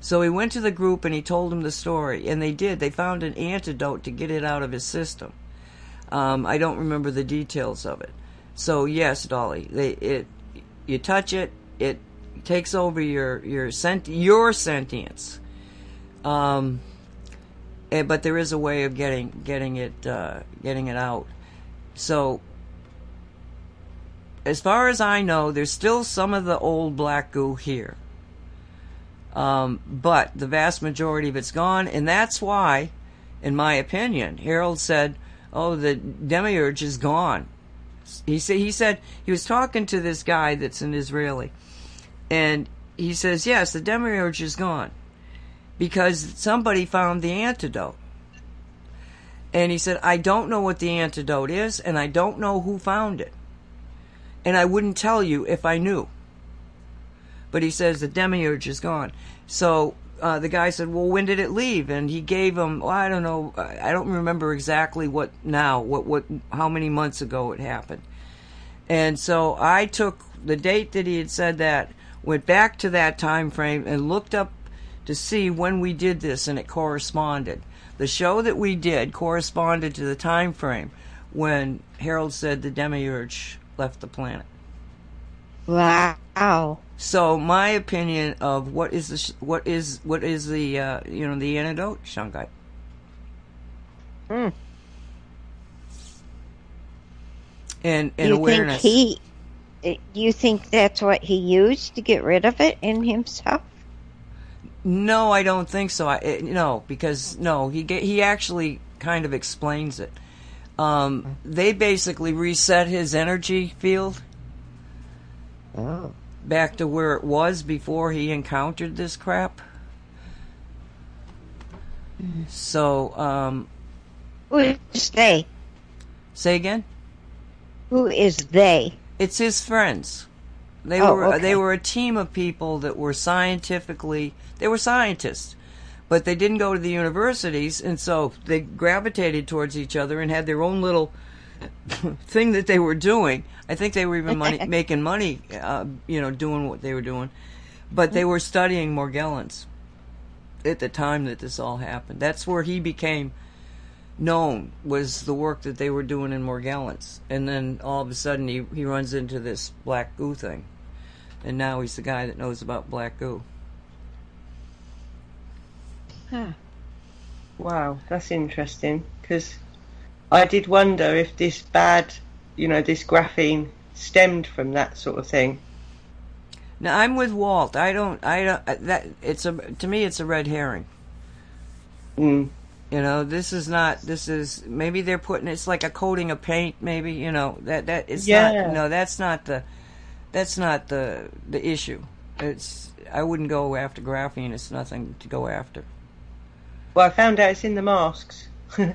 So he went to the group and he told them the story, and they did. They found an antidote to get it out of his system. I don't remember the details of it. So yes, Dolly, you touch it, it takes over your sentience. But there is a way of getting it out. So as far as I know, there's still some of the old black goo here. But the vast majority of it's gone, and that's why, in my opinion, Harold said, "Oh, the demiurge is gone." He said he was talking to this guy that's an Israeli, and he says, "Yes, the demiurge is gone because somebody found the antidote." And he said, "I don't know what the antidote is, and I don't know who found it, and I wouldn't tell you if I knew." But he says the demiurge is gone. So the guy said, well, when did it leave? And he gave him, I don't know, I don't remember exactly how many months ago it happened. And so I took the date that he had said that, went back to that time frame, and looked up to see when we did this, and it corresponded. The show that we did corresponded to the time frame when Harold said the demiurge left the planet. Wow. So my opinion of what is the antidote, Shungite? Mm. And you awareness. You think that's what he used to get rid of it in himself? No, I don't think so. He actually kind of explains it. They basically reset his energy field. Oh. back to where it was before he encountered this crap. Mm-hmm. So, who is they? Say again? Who is they? It's his friends. They were a team of people that were scientists, but they didn't go to the universities, and so they gravitated towards each other and had their own little thing that they were doing. I think they were even making money, doing what they were doing, but they were studying Morgellons at the time that this all happened. That's where he became known, was the work that they were doing in Morgellons. And then all of a sudden he runs into this black goo thing, and now he's the guy that knows about black goo. Huh. Wow, that's interesting, because I did wonder if this bad, this graphene stemmed from that sort of thing. Now, I'm with Walt. To me, it's a red herring. Mm. This is maybe they're putting, it's like a coating of paint, maybe, that's not the issue. I wouldn't go after graphene. It's nothing to go after. Well, I found out it's in the masks. I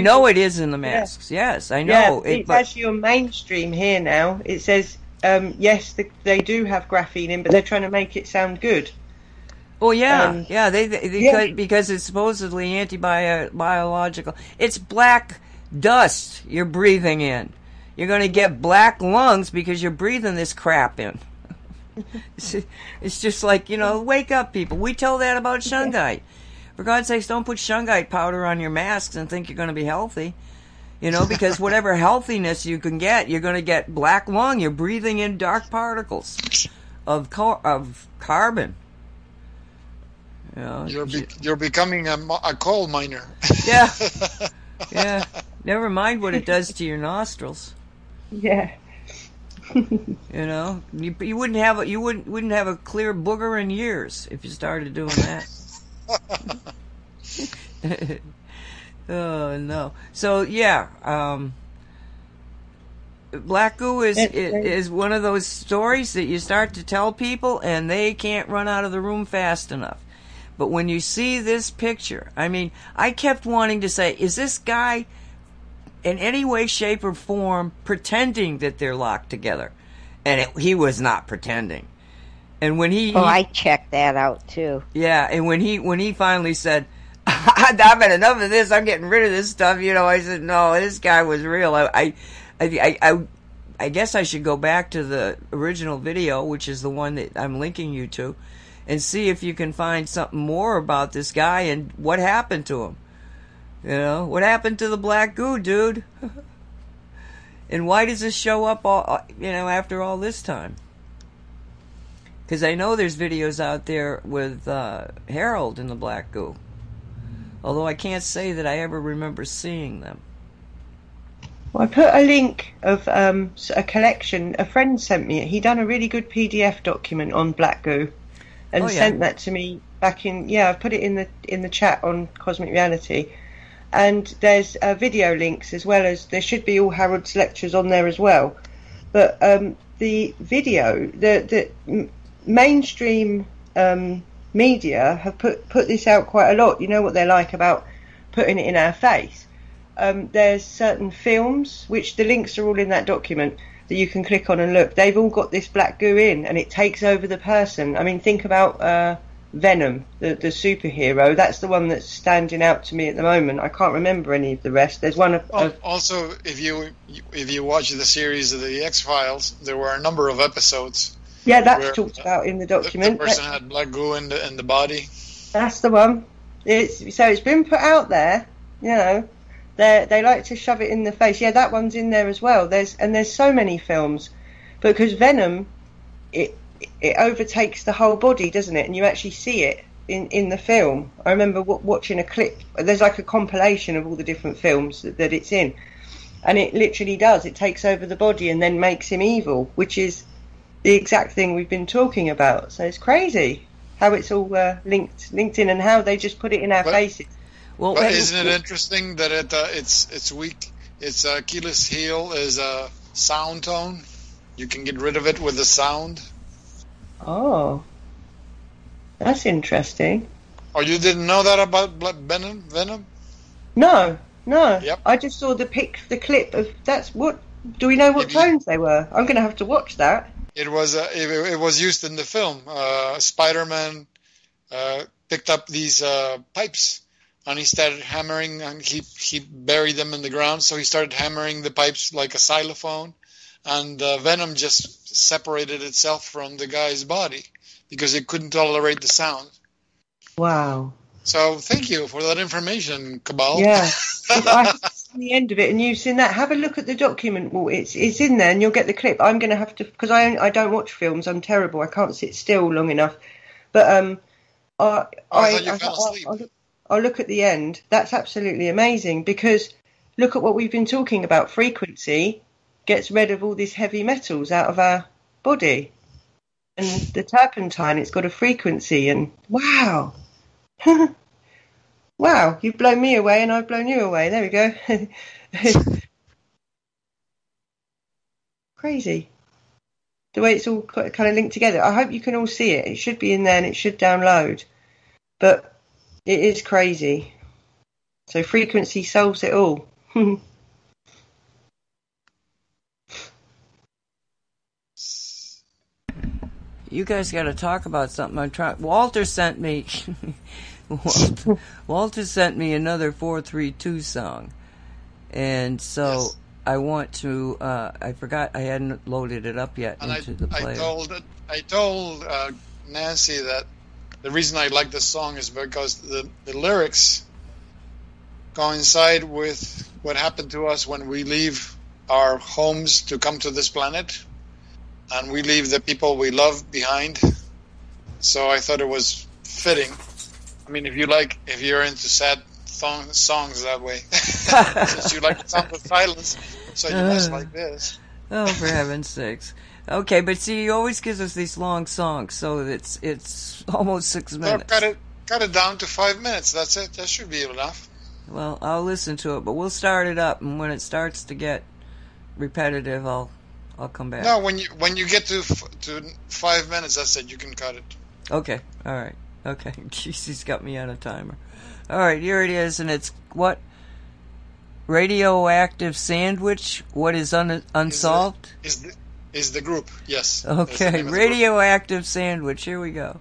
know it is in the masks. Yeah. Yes, I know. Yeah, but actually on mainstream here now, it says, yes, they do have graphene in, but they're trying to make it sound good. Oh yeah, because it's supposedly anti-biological. It's black dust you're breathing in. You're going to get black lungs because you're breathing this crap in. It's just like, wake up, people. We tell that about Shungite. For God's sakes, don't put Shungite powder on your masks and think you're going to be healthy. Because whatever healthiness you can get, you're going to get black lung. You're breathing in dark particles of carbon. You're becoming a coal miner. Yeah. Never mind what it does to your nostrils. Yeah. You wouldn't have a clear booger in years if you started doing that. Oh no. So yeah. Black goo is one of those stories that you start to tell people and they can't run out of the room fast enough. But when you see this picture, I kept wanting to say, is this guy in any way, shape, or form pretending that they're locked together? And he was not pretending. And when I checked that out too. Yeah, and when he finally said, I've had enough of this, I'm getting rid of this stuff, I said, no, this guy was real. I guess I should go back to the original video, which is the one that I'm linking you to, and see if you can find something more about this guy and what happened to him. What happened to the black goo, dude? And why does this show up all, after all this time? Because I know there's videos out there with Harald in the black goo. Although I can't say that I ever remember seeing them. Well, I put a link of a collection. A friend sent me it. He done a really good PDF document on black goo. And sent that to me back in. Yeah, I've put it in the chat on Cosmic Reality, and there's video links as well as there should be all Harold's lectures on there as well. But the video, the mainstream media have put this out quite a lot. You know what they're like about putting it in our face. There's certain films which the links are all in that document. That you can click on and look. They've all got this black goo in, and it takes over the person. Think about Venom, the superhero. That's the one that's standing out to me at the moment. I can't remember any of the rest. There's one of also, if you watch the series of the X-Files, there were a number of episodes. Yeah, that's talked about in the document. The person had black goo in the body. That's the one. It's been put out there, They like to shove it in the face. Yeah, that one's in there as well. There's so many films, because Venom, it overtakes the whole body, doesn't it? And you actually see it in the film. I remember watching a clip. There's like a compilation of all the different films that it's in, and it literally does. It takes over the body and then makes him evil, which is the exact thing we've been talking about. So it's crazy how it's all linked in and how they just put it in our faces. Well, but isn't it interesting that it's weak? Its Achilles heel is a sound tone. You can get rid of it with a sound. Oh. That's interesting. Oh, you didn't know that about Venom? No. Yep. I just saw the clip of that's what. Do we know what tones they were? I'm going to have to watch that. It was used in the film. Spider-Man picked up these pipes and he started hammering, and he buried them in the ground. So he started hammering the pipes like a xylophone, and Venom just separated itself from the guy's body because it couldn't tolerate the sound. Wow. So thank you for that information, Cabal. Yeah, I haven't seen the end of it, and you've seen that. Have a look at the document. Well, it's in there, and you'll get the clip. I'm going to have to, because I don't watch films. I'm terrible. I can't sit still long enough. But I'll look at the end. That's absolutely amazing, because look at what we've been talking about. Frequency gets rid of all these heavy metals out of our body, and the turpentine, it's got a frequency, and wow. Wow, you've blown me away and I've blown you away. There we go. Crazy. The way it's all kind of linked together. I hope you can all see it. It should be in there and it should download. But it is crazy. So frequency solves it all. You guys got to talk about something. Walter sent me... Walter sent me another 432 song, and so yes. I want to. I forgot I hadn't loaded it up yet and into the player. I told Nancy that the reason I like this song is because the lyrics coincide with what happened to us when we leave our homes to come to this planet, and we leave the people we love behind. So I thought it was fitting. I mean, if you're into sad songs that way, since you like the sound of silence, so you must like this. Oh, for heaven's sakes! Okay, but see, he always gives us these long songs, so it's almost 6 minutes. So cut it down to 5 minutes. That's it. That should be enough. Well, I'll listen to it, but we'll start it up, and when it starts to get repetitive, I'll come back. No, when you get to 5 minutes, that's it. You can cut it. Okay. All right. Okay, jeez, he's got me on a timer. All right, here it is, and it's what? Radioactive Sandwich, what is unsolved? Is the group, yes. Okay, Radioactive Sandwich, here we go.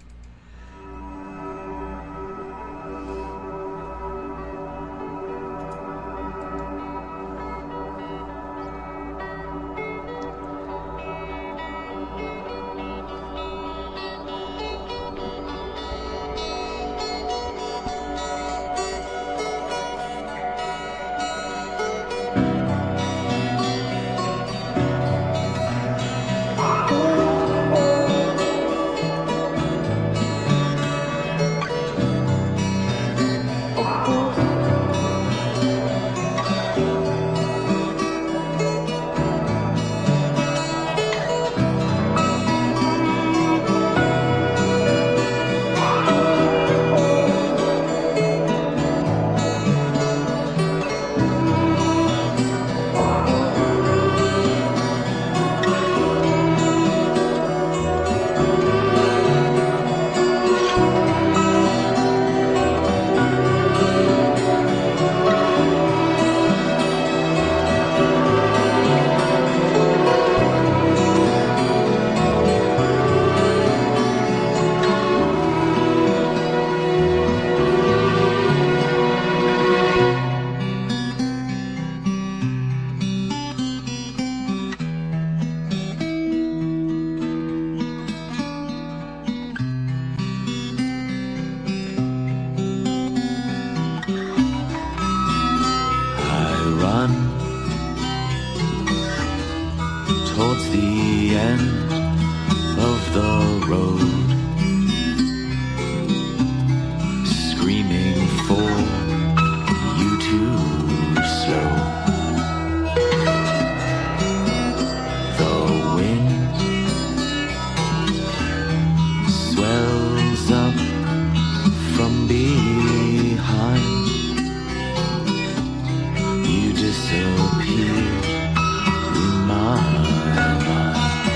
Disappear in my mind.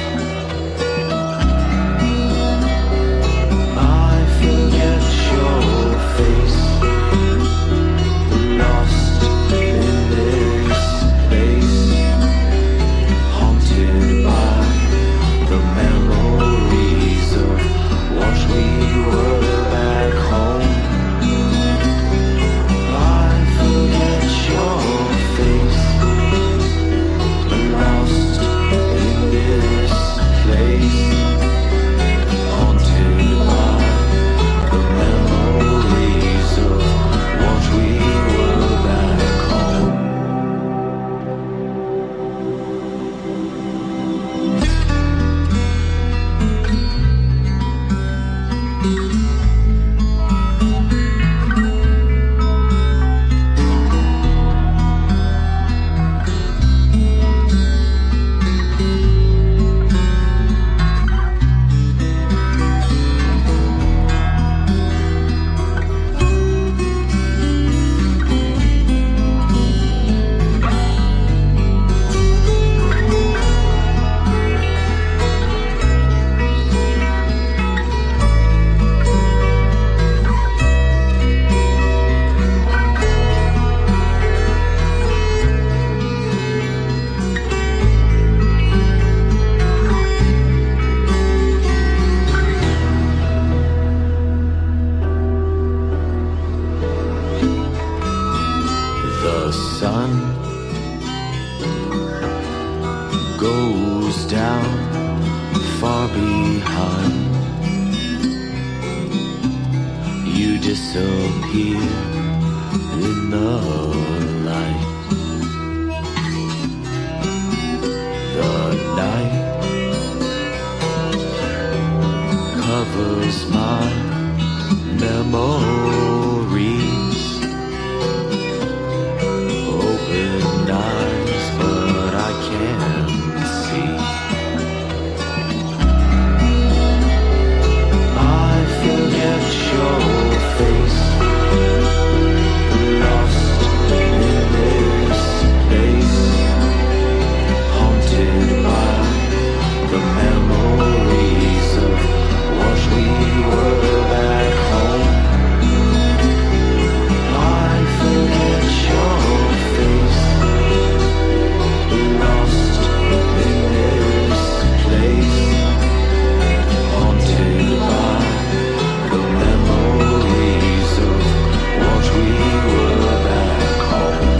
goes down far behind. You disappear in the light. The night covers my memories. Open eyes, but I can't see. I forget your face, lost in this space, haunted by the memories of what we were back home. I forget your face, lost in this place, haunted by the memories of what we were back home.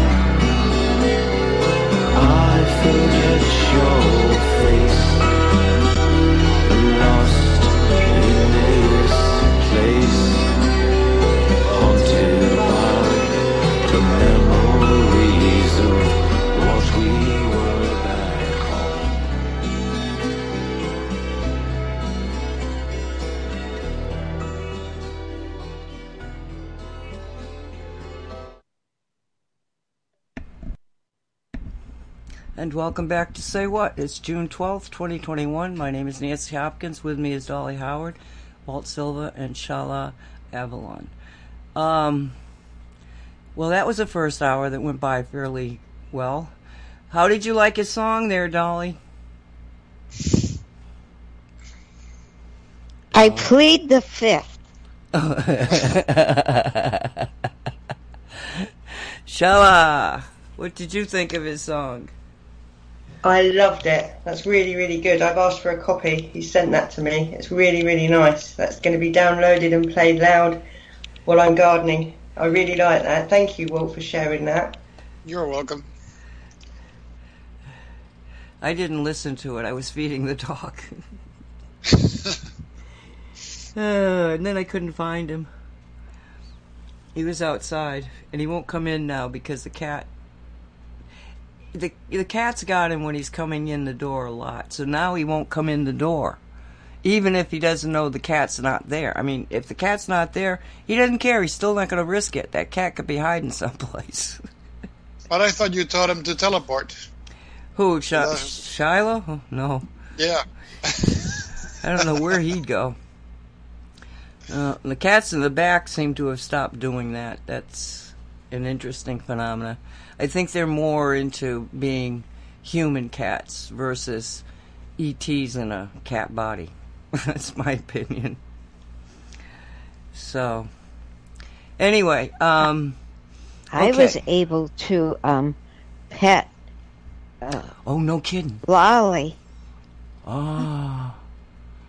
I forget your face, lost in this place, haunted by the memories of what we were back home. And welcome back to Say What. It's June 12th, 2021. My name is Nancy Hopkins. With me is Dolly Howard, Walt Silva, and Shala Avalon. Well, that was the first hour that went by fairly well. How did you like his song there, Dolly? I plead the fifth. Shala, what did you think of his song? I loved it. That's really, really good. I've asked for a copy. He sent that to me. It's really, really nice. That's going to be downloaded and played loud while I'm gardening. I really like that. Thank you, Walt, for sharing that. You're welcome. I didn't listen to it. I was feeding the dog. And then I couldn't find him. He was outside, and he won't come in now because the cat... The cat's got him when he's coming in the door a lot, so now he won't come in the door, even if he doesn't know the cat's not there. I mean, if the cat's not there, he doesn't care. He's still not going to risk it. That cat could be hiding someplace. But I thought you taught him to teleport. Who, Shiloh? Oh, no. Yeah. I don't know where he'd go. The cats in the back seem to have stopped doing that. That's an interesting phenomenon. I think they're more into being human cats versus ETs in a cat body. That's my opinion. So, anyway, okay. I was able to pet. Oh, no kidding! Lolly. Oh.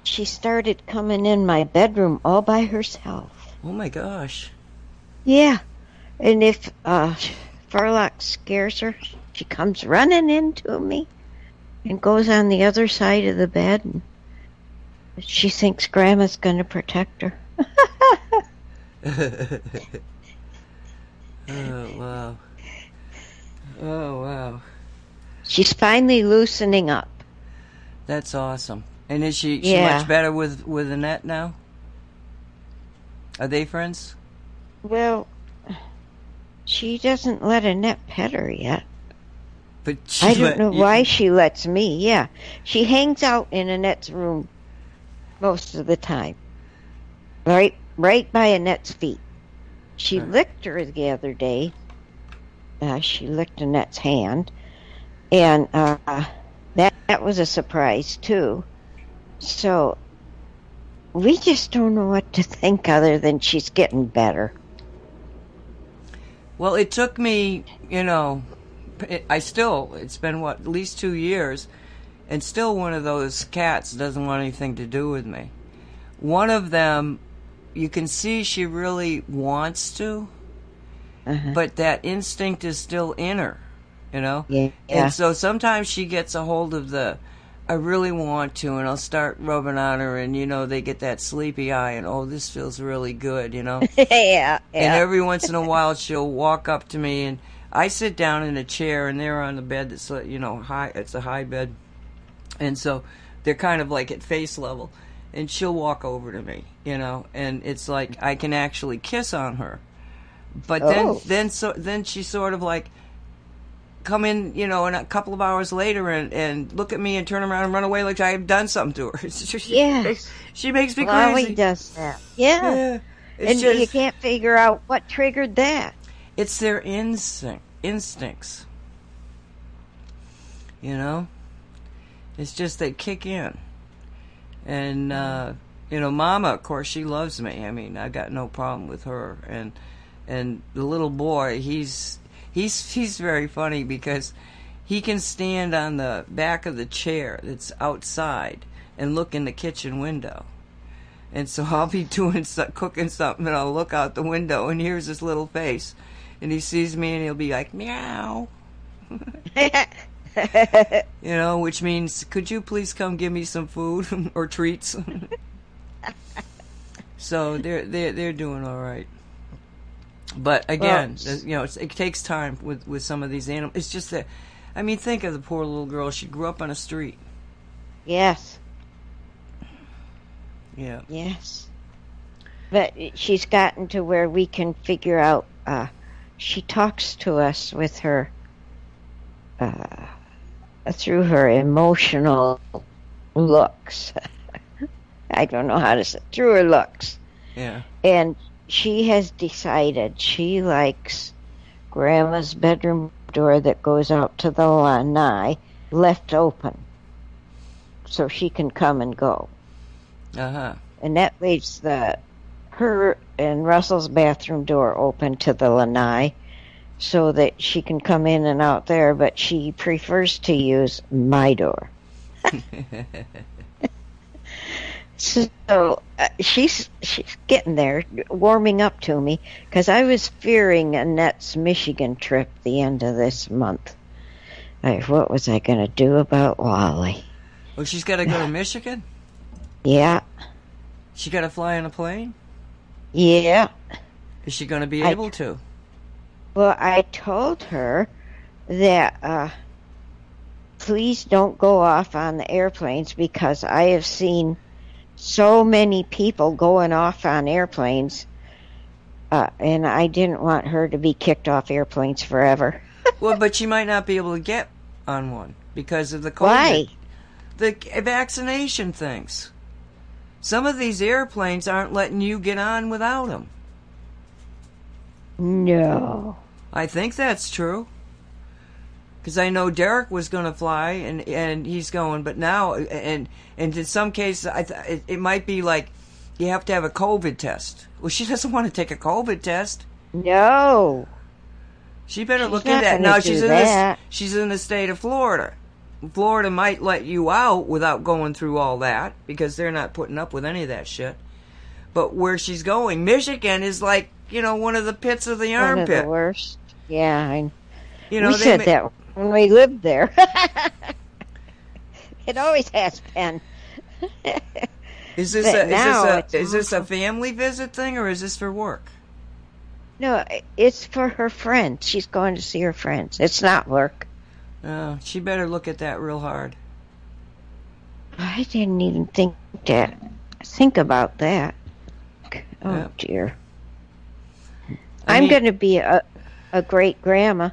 She started coming in my bedroom all by herself. Oh my gosh. Yeah, and if Furlock scares her, she comes running into me and goes on the other side of the bed, and she thinks Grandma's going to protect her. Oh wow. She's finally loosening up. That's awesome. And is she much better with Annette now? Are they friends? Well, she doesn't let Annette pet her yet. But I don't know why she lets me, yeah. She hangs out in Annette's room most of the time. Right by Annette's feet. She licked her the other day. She licked Annette's hand. And that was a surprise, too. So we just don't know what to think other than she's getting better. Well, it took me, it's been, at least 2 years, and still one of those cats doesn't want anything to do with me. One of them, you can see she really wants to, but that instinct is still in her. you know? Yeah. And so sometimes she gets a hold of the, I really want to, and I'll start rubbing on her, and, you know, they get that sleepy eye, and, oh, this feels really good, you know? Yeah. And every once in a while, she'll walk up to me, and I sit down in a chair, and they're on the bed that's, you know, high. It's a high bed, and so they're kind of like at face level, and she'll walk over to me, you know, and it's like I can actually kiss on her. But then she sort of like come in, you know, in a couple of hours later and look at me and turn around and run away like I have done something to her. She makes me crazy. Lolly does that. Yeah. And just, you can't figure out what triggered that. It's their instincts. You know? It's just they kick in. And, you know, Mama, of course, she loves me. I mean, I got no problem with her. And the little boy, he's very funny because he can stand on the back of the chair that's outside and look in the kitchen window. And so I'll be cooking something, and I'll look out the window, and here's his little face. And he sees me, and he'll be like, meow. You know, which means, could you please come give me some food or treats? So they're doing all right. But again, you know, it takes time with some of these animals. It's just that, I mean, think of the poor little girl. She grew up on a street. Yes. Yeah. Yes. But she's gotten to where we can figure out. She talks to us with her through her emotional looks. I don't know how to say, through her looks. Yeah. And she has decided she likes Grandma's bedroom door that goes out to the lanai left open so she can come and go. Uh-huh. And that leaves her and Russell's bathroom door open to the lanai so that she can come in and out there, but she prefers to use my door. So she's getting there, warming up to me, because I was fearing Annette's Michigan trip the end of this month. Like, what was I going to do about Lolly? Oh, she's got to go to Michigan? Yeah. She got to fly on a plane? Yeah. Is she going to be able to? Well, I told her that... please don't go off on the airplanes, because I have seen... so many people going off on airplanes, and I didn't want her to be kicked off airplanes forever. Well, but she might not be able to get on one because of the COVID. Why? The vaccination things. Some of these airplanes aren't letting you get on without them. No. I think that's true. Because I know Derek was going to fly, and he's going, but now, and in some cases, it might be like, you have to have a COVID test. Well, she doesn't want to take a COVID test. No. She better look into that. Now, she's in the state of Florida. Florida might let you out without going through all that, because they're not putting up with any of that shit. But where she's going, Michigan is like, you know, one of the pits of the armpit. One of the worst. Yeah, you know, we said that when we lived there. It always has been. Is this a family visit thing, or is this for work? No, it's for her friends. She's going to see her friends. It's not work. Oh, she better look at that real hard. I didn't even think about that. Oh, dear. I'm going to be a great grandma.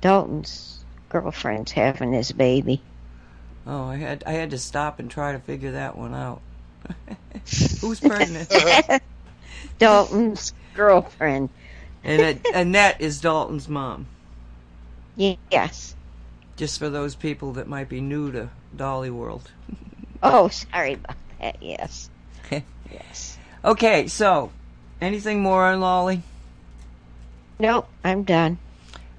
Dalton's girlfriend's having his baby. Oh, I had to stop and try to figure that one out. Who's pregnant? Dalton's girlfriend. And Annette is Dalton's mom. Yes. Just for those people that might be new to Dolly World. Oh, sorry about that. Yes. Yes. Okay, so anything more on Lolly? Nope, I'm done.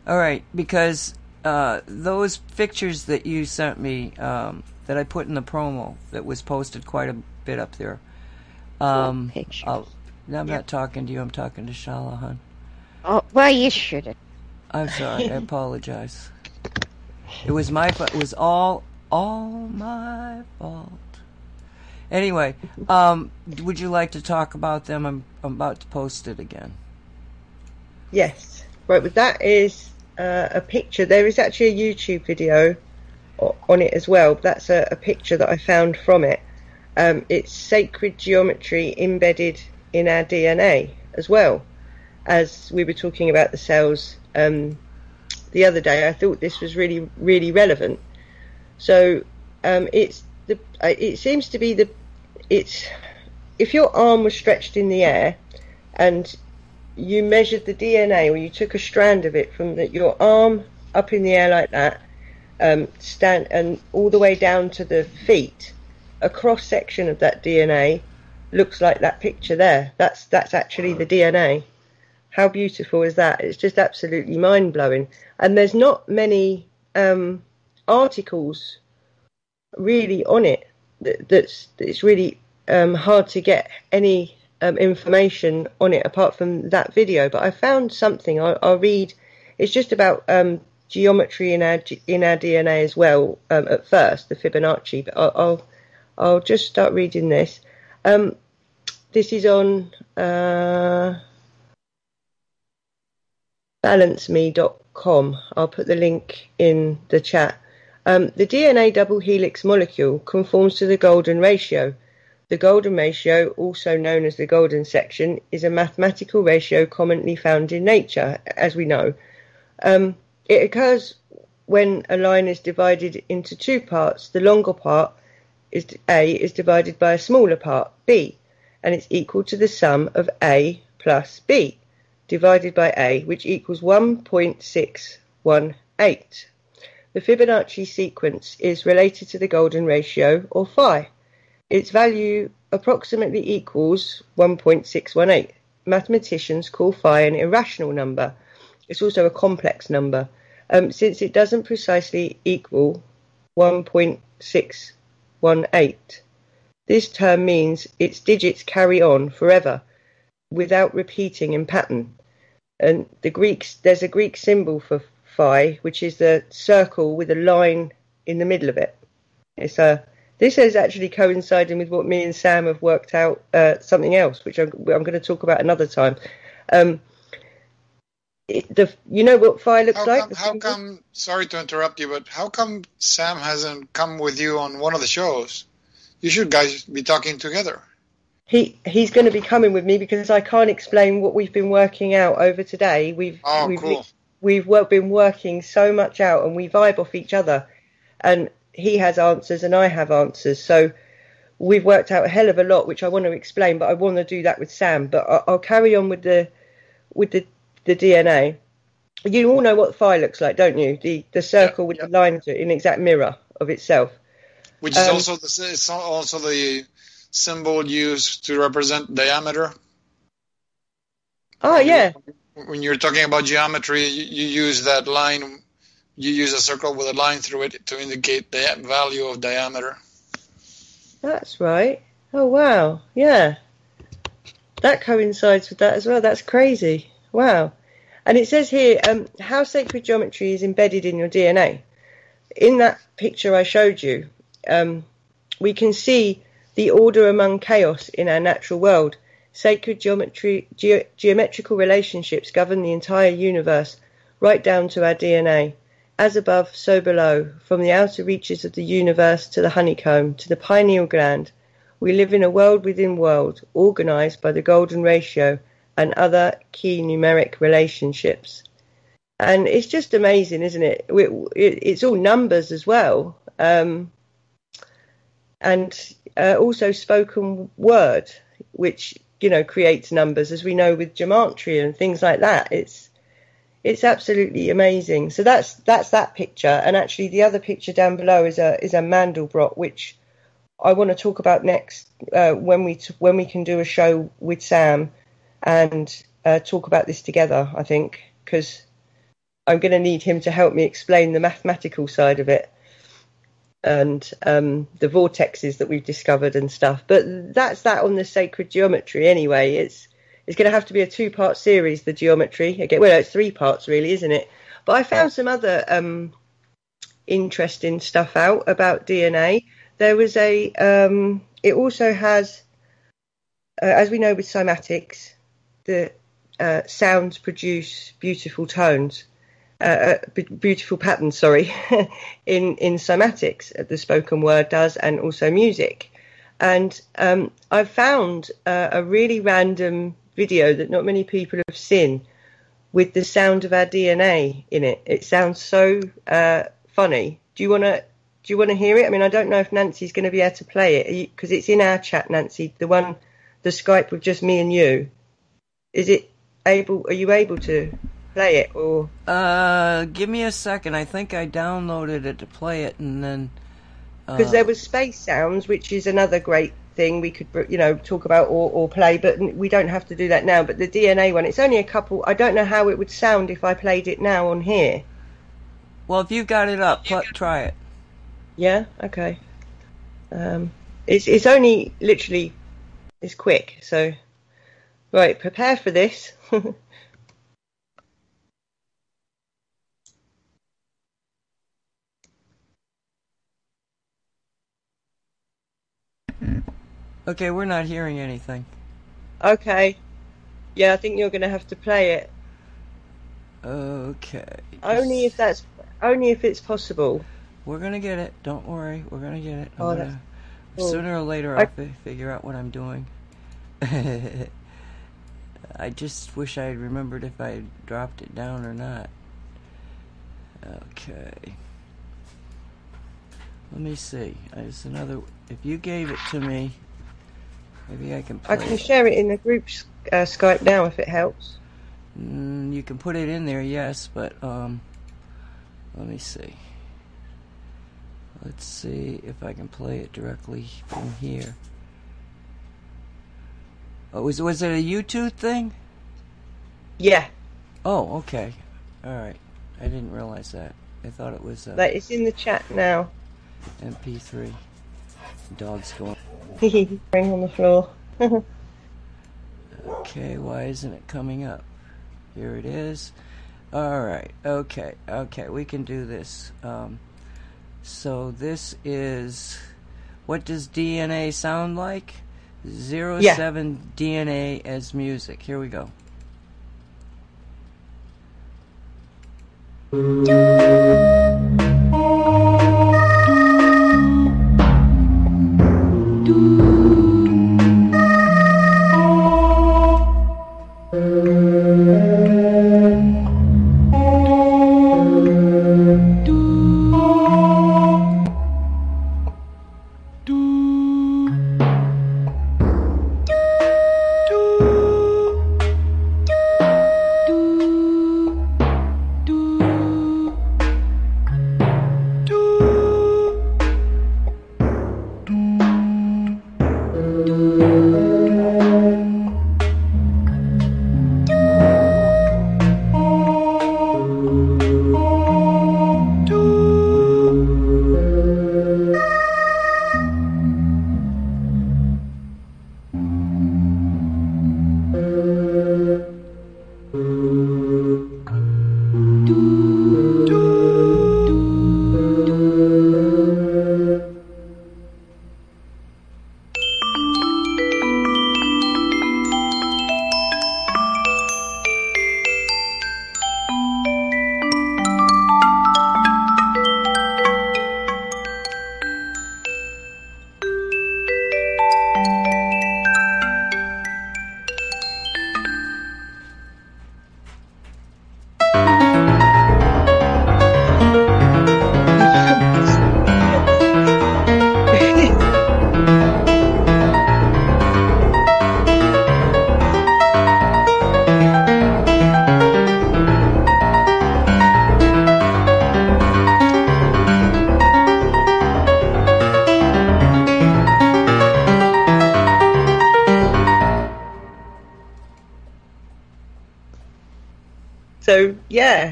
All right, because those pictures that you sent me that I put in the promo that was posted quite a bit up there. Pictures. I'm not talking to you. I'm talking to Shala, hon. Oh, well, you shouldn't. I'm sorry. I apologize. It was my fault. It was all my fault. Anyway, would you like to talk about them? I'm about to post it again. Yes. Right, but that is a picture. There is actually a YouTube video on it as well. That's a picture that I found from it. It's sacred geometry embedded in our DNA as well. As we were talking about the cells the other day, I thought this was really, really relevant. So if your arm was stretched in the air and you measured the DNA, or you took a strand of it from your arm up in the air like that, and all the way down to the feet, a cross section of that DNA looks like that picture there. That's actually the DNA. How beautiful is that? It's just absolutely mind-blowing. And there's not many articles really on it. It's really hard to get any information on it apart from that video. But I found something I'll read. It's just about geometry in our DNA as well. At first, the Fibonacci. But I'll just start reading this. This is on balanceme.com. I'll put the link in the chat. The DNA double helix molecule conforms to the golden ratio. The golden ratio, also known as the golden section, is a mathematical ratio commonly found in nature, as we know. It occurs when a line is divided into two parts. The longer part, A, is divided by a smaller part, B, and it's equal to the sum of A plus B, divided by A, which equals 1.618. The Fibonacci sequence is related to the golden ratio, or phi. Its value approximately equals 1.618. Mathematicians call phi an irrational number. It's also a complex number, since it doesn't precisely equal 1.618. This term means its digits carry on forever, without repeating in pattern. And there's a Greek symbol for phi, which is the circle with a line in the middle of it. This is actually coinciding with what me and Sam have worked out, something else, which I'm going to talk about another time. You know what phi looks like? Sorry to interrupt you, but how come Sam hasn't come with you on one of the shows? You should guys be talking together. He's going to be coming with me because I can't explain what we've been working out over today. We've been working so much out, and we vibe off each other, and he has answers and I have answers. So we've worked out a hell of a lot, which I want to explain, but I want to do that with Sam. But I'll carry on with the DNA. You all know what phi looks like, don't you? The circle with the line to it, an exact mirror of itself, which is also the symbol used to represent diameter. Oh yeah. When you're talking about geometry, you use that line. You use a circle with a line through it to indicate the value of diameter. That's right. Oh wow, yeah. That coincides with that as well. That's crazy. Wow. And it says here how sacred geometry is embedded in your DNA. In that picture I showed you, we can see the order among chaos in our natural world. Sacred geometrical relationships govern the entire universe, right down to our DNA. As above, so below, from the outer reaches of the universe to the honeycomb, to the pineal gland. We live in a world within world, organised by the golden ratio and other key numeric relationships. And it's just amazing, isn't it? It's all numbers as well. Also spoken word, which, you know, creates numbers, as we know with gematria and things like that. It's absolutely amazing. So that's that picture. And actually the other picture down below is a Mandelbrot, which I want to talk about next when we can do a show with Sam and talk about this together, I think, because I'm going to need him to help me explain the mathematical side of it and the vortexes that we've discovered and stuff. But that's that on the sacred geometry anyway. It's It's going to have to be a two-part series, the geometry. Again, well, it's three parts, really, isn't it? But I found some other interesting stuff out about DNA. There was a... it also has, as we know with cymatics, the sounds produce beautiful tones, beautiful patterns, sorry, in cymatics, the spoken word does, and also music. And I found a really random video that not many people have seen with the sound of our DNA in it. It sounds so funny. Do you want to hear it? I mean, I don't know if Nancy's going to be able to play it because it's in our chat, Nancy. The one, the Skype with just me and you. Is it able? Are you able to play it? Or give me a second. I think I downloaded it to play it, and then. Because there was space sounds, which is another great thing we could, talk about or play, but we don't have to do that now. But the DNA one, it's only a couple. I don't know how it would sound if I played it now on here. Well, if you've got it up, try it. Yeah? Okay. It's only literally, it's quick. So, right, prepare for this. Okay, we're not hearing anything. Okay. Yeah, I think you're going to have to play it. Okay. Only if it's possible. We're going to get it. Don't worry. We're going to get it. Cool. Sooner or later, I'll figure out what I'm doing. I just wish I had remembered if I had dropped it down or not. Okay. Let me see. There's another... If you gave it to me, maybe I can play it. I can share it in the group Skype now if it helps. You can put it in there, yes, but let me see. Let's see if I can play it directly from here. Oh, was it a YouTube thing? Yeah. Oh, okay. All right. I didn't realize that. I thought it was... it's in the chat now. MP3. Dog's going. Ring on the floor. Okay, why isn't it coming up? Here it is. All right. Okay. We can do this. So this is. What does DNA sound like? 07 DNA as music. Here we go.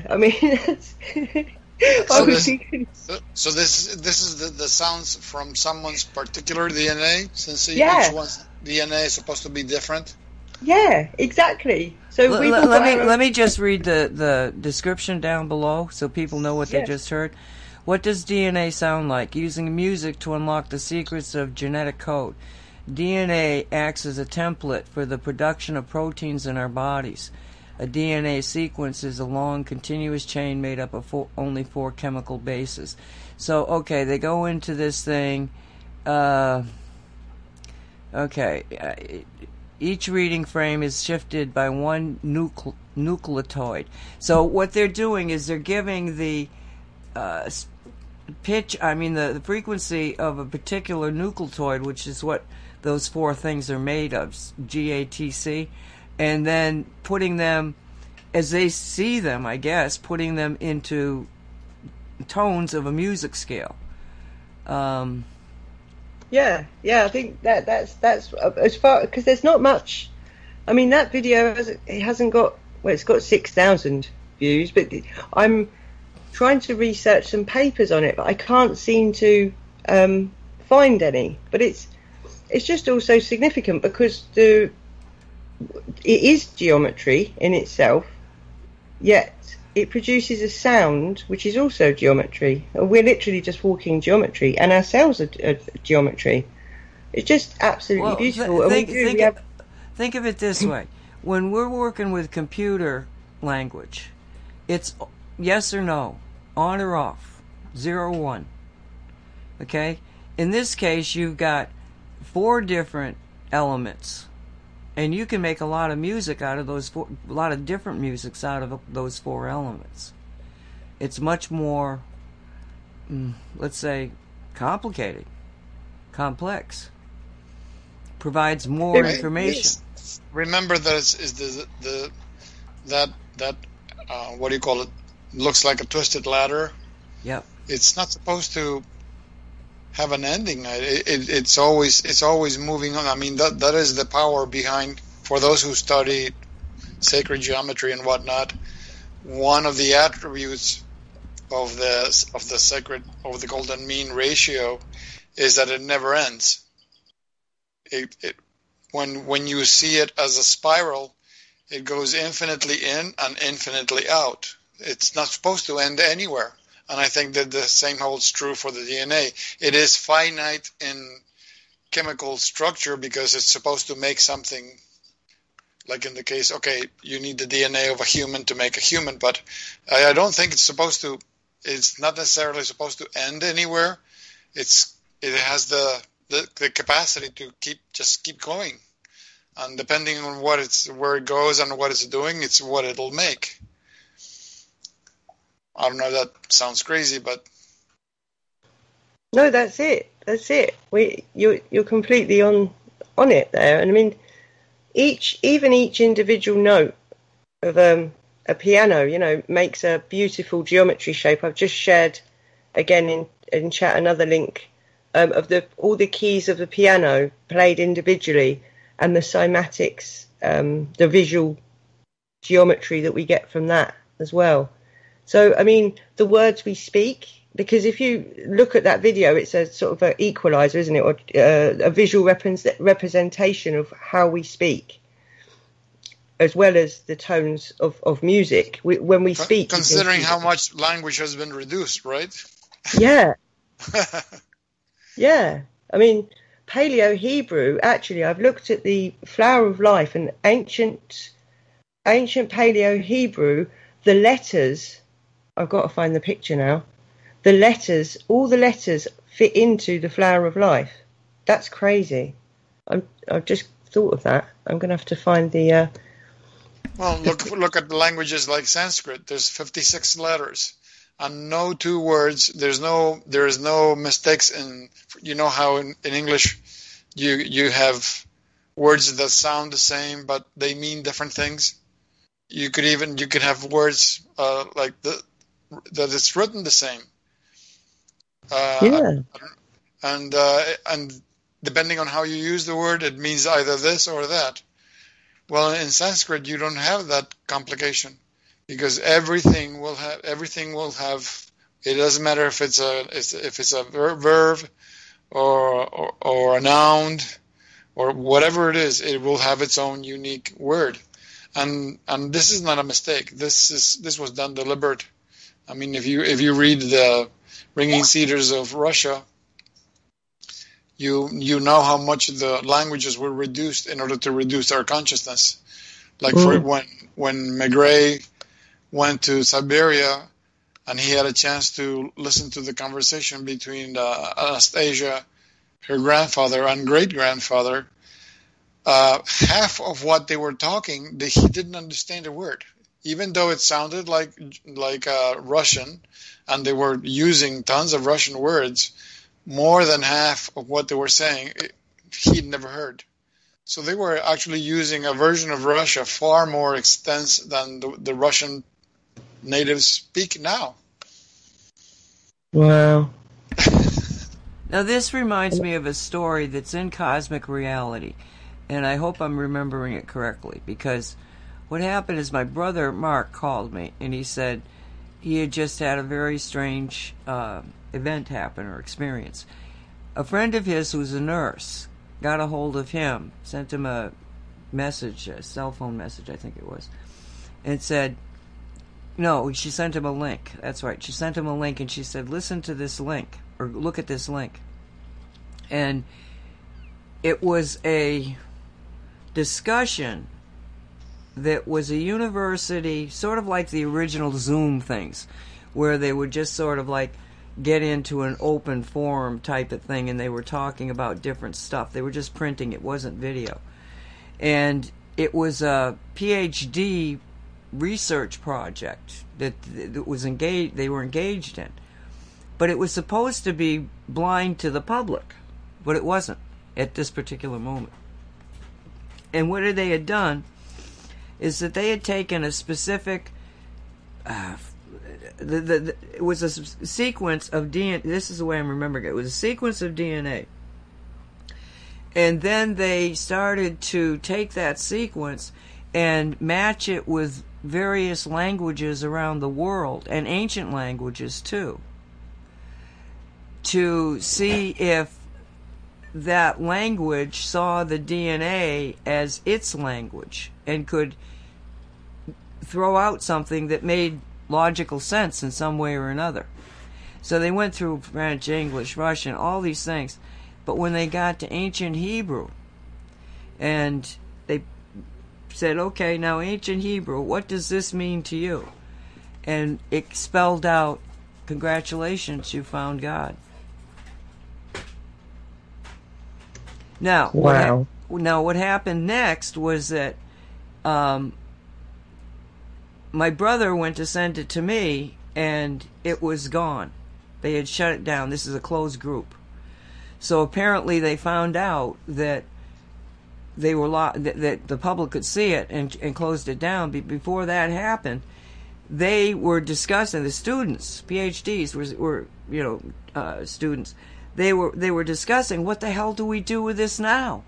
I mean, so this is the sounds from someone's particular DNA, since each one's DNA is supposed to be different. Yeah, exactly. So let me just read the description down below so people know what they just heard. What does DNA sound like? Using music to unlock the secrets of genetic code. DNA acts as a template for the production of proteins in our bodies. A DNA sequence is a long, continuous chain made up of only four chemical bases. So, okay, they go into this thing. Each reading frame is shifted by one nucleotide. So what they're doing is they're giving the the frequency of a particular nucleotide, which is what those four things are made of, GATC, and then putting them, as they see them, I guess, putting them into tones of a music scale. I think that's as far, because there's not much. I mean, that video it's got 6,000 views, but I'm trying to research some papers on it, but I can't seem to find any. But it's just also significant because it is geometry in itself, yet it produces a sound which is also geometry. We're literally just walking geometry, and our cells are geometry. It's just absolutely beautiful. Think of it this way. When we're working with computer language, it's yes or no, on or off, 0 or 1. Okay? In this case, you've got 4 different elements. And you can make a lot of music out of those four, a lot of different musics out of those 4 elements. It's much more, let's say, complicated, complex. Provides more information. Remember that it looks like a twisted ladder. Yep. It's not supposed to have an ending. It's always moving on. I mean, that is the power behind, for those who study sacred geometry and whatnot, one of the attributes of the golden mean ratio is that it never ends. When you see it as a spiral, it goes infinitely in and infinitely out. It's not supposed to end anywhere. And I think that the same holds true for the DNA. It is finite in chemical structure because it's supposed to make something, like in the case, okay, you need the DNA of a human to make a human, but I don't think it's not necessarily supposed to end anywhere. It has the capacity to keep going. And depending on where it goes and what it's doing, it's what it'll make. I don't know, that sounds crazy, but... No, that's it. That's it. You're completely on it there. And I mean, each individual note of a piano, makes a beautiful geometry shape. I've just shared, again, in chat, another link of all the keys of the piano played individually, and the cymatics, the visual geometry that we get from that as well. So, I mean, the words we speak, because if you look at that video, it's a sort of an equalizer, isn't it? Or a visual representation of how we speak, as well as the tones of music. When we speak... Considering how much language has been reduced, right? Yeah. Yeah. I mean, Paleo-Hebrew, actually, I've looked at the Flower of Life, and ancient Paleo-Hebrew, the letters... I've got to find the picture now. The letters, all the letters fit into the Flower of Life. That's crazy. I've just thought of that. I'm going to have to find the... look at languages like Sanskrit. There's 56 letters. And no two words. There is no mistakes in... You know how in English you have words that sound the same, but they mean different things? You could have words like that it's written the same. And depending on how you use the word, it means either this or that. Well, in Sanskrit, you don't have that complication because everything will have. It doesn't matter if it's a verb or a noun or whatever it is, it will have its own unique word. And this is not a mistake. This was done deliberate. I mean, if you read the Ringing Cedars of Russia, you know how much the languages were reduced in order to reduce our consciousness. Like when Maigret went to Siberia and he had a chance to listen to the conversation between Anastasia, her grandfather, and great-grandfather, half of what they were talking, he didn't understand a word. Even though it sounded like Russian, and they were using tons of Russian words, more than half of what they were saying, he'd never heard. So they were actually using a version of Russia far more extensive than the Russian natives speak now. Wow. Now this reminds me of a story that's in Cosmic Reality, and I hope I'm remembering it correctly, because what happened is my brother Mark called me, and he said he had just had a very strange event happen or experience. A friend of his who's a nurse got a hold of him, sent him a message, a cell phone message I think it was, and said, no, she sent him a link. That's right. She sent him a link, and she said, listen to this link, or look at this link. And it was a discussion that was a university, sort of like the original Zoom things, where they would just sort of like get into an open forum type of thing, and they were talking about different stuff. They were just printing. It wasn't video. And it was a PhD research project that was engaged. They were engaged in, but it was supposed to be blind to the public, but it wasn't at this particular moment. And what they had done is that they had taken a specific, it was a sequence of DNA. This is the way I'm remembering it. It was a sequence of DNA, and then they started to take that sequence and match it with various languages around the world, and ancient languages too, to see if that language saw the DNA as its language and could throw out something that made logical sense in some way or another. So they went through French, English, Russian, all these things, but when they got to ancient Hebrew, and they said, okay, now ancient Hebrew, what does this mean to you? And it spelled out, congratulations, you found God. Now, wow. What happened next was that my brother went to send it to me, and it was gone. They had shut it down. This is a closed group. So apparently they found out that they were that the public could see it and closed it down. But before that happened, they were discussing, the students, PhDs were students. They were discussing, what the hell do we do with this now?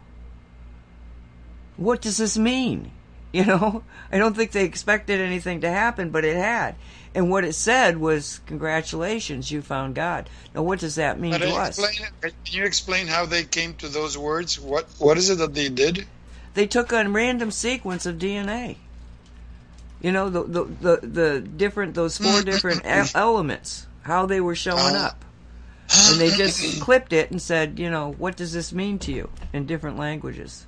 What does this mean? You know, I don't think they expected anything to happen, but it had. And what it said was, congratulations, you found God. Now, what does that mean to us? Can you explain how they came to those words? What is it that they did? They took a random sequence of DNA. You know, the different, those four different elements, how they were showing up. And they just clipped it and said, you know, what does this mean to you in different languages?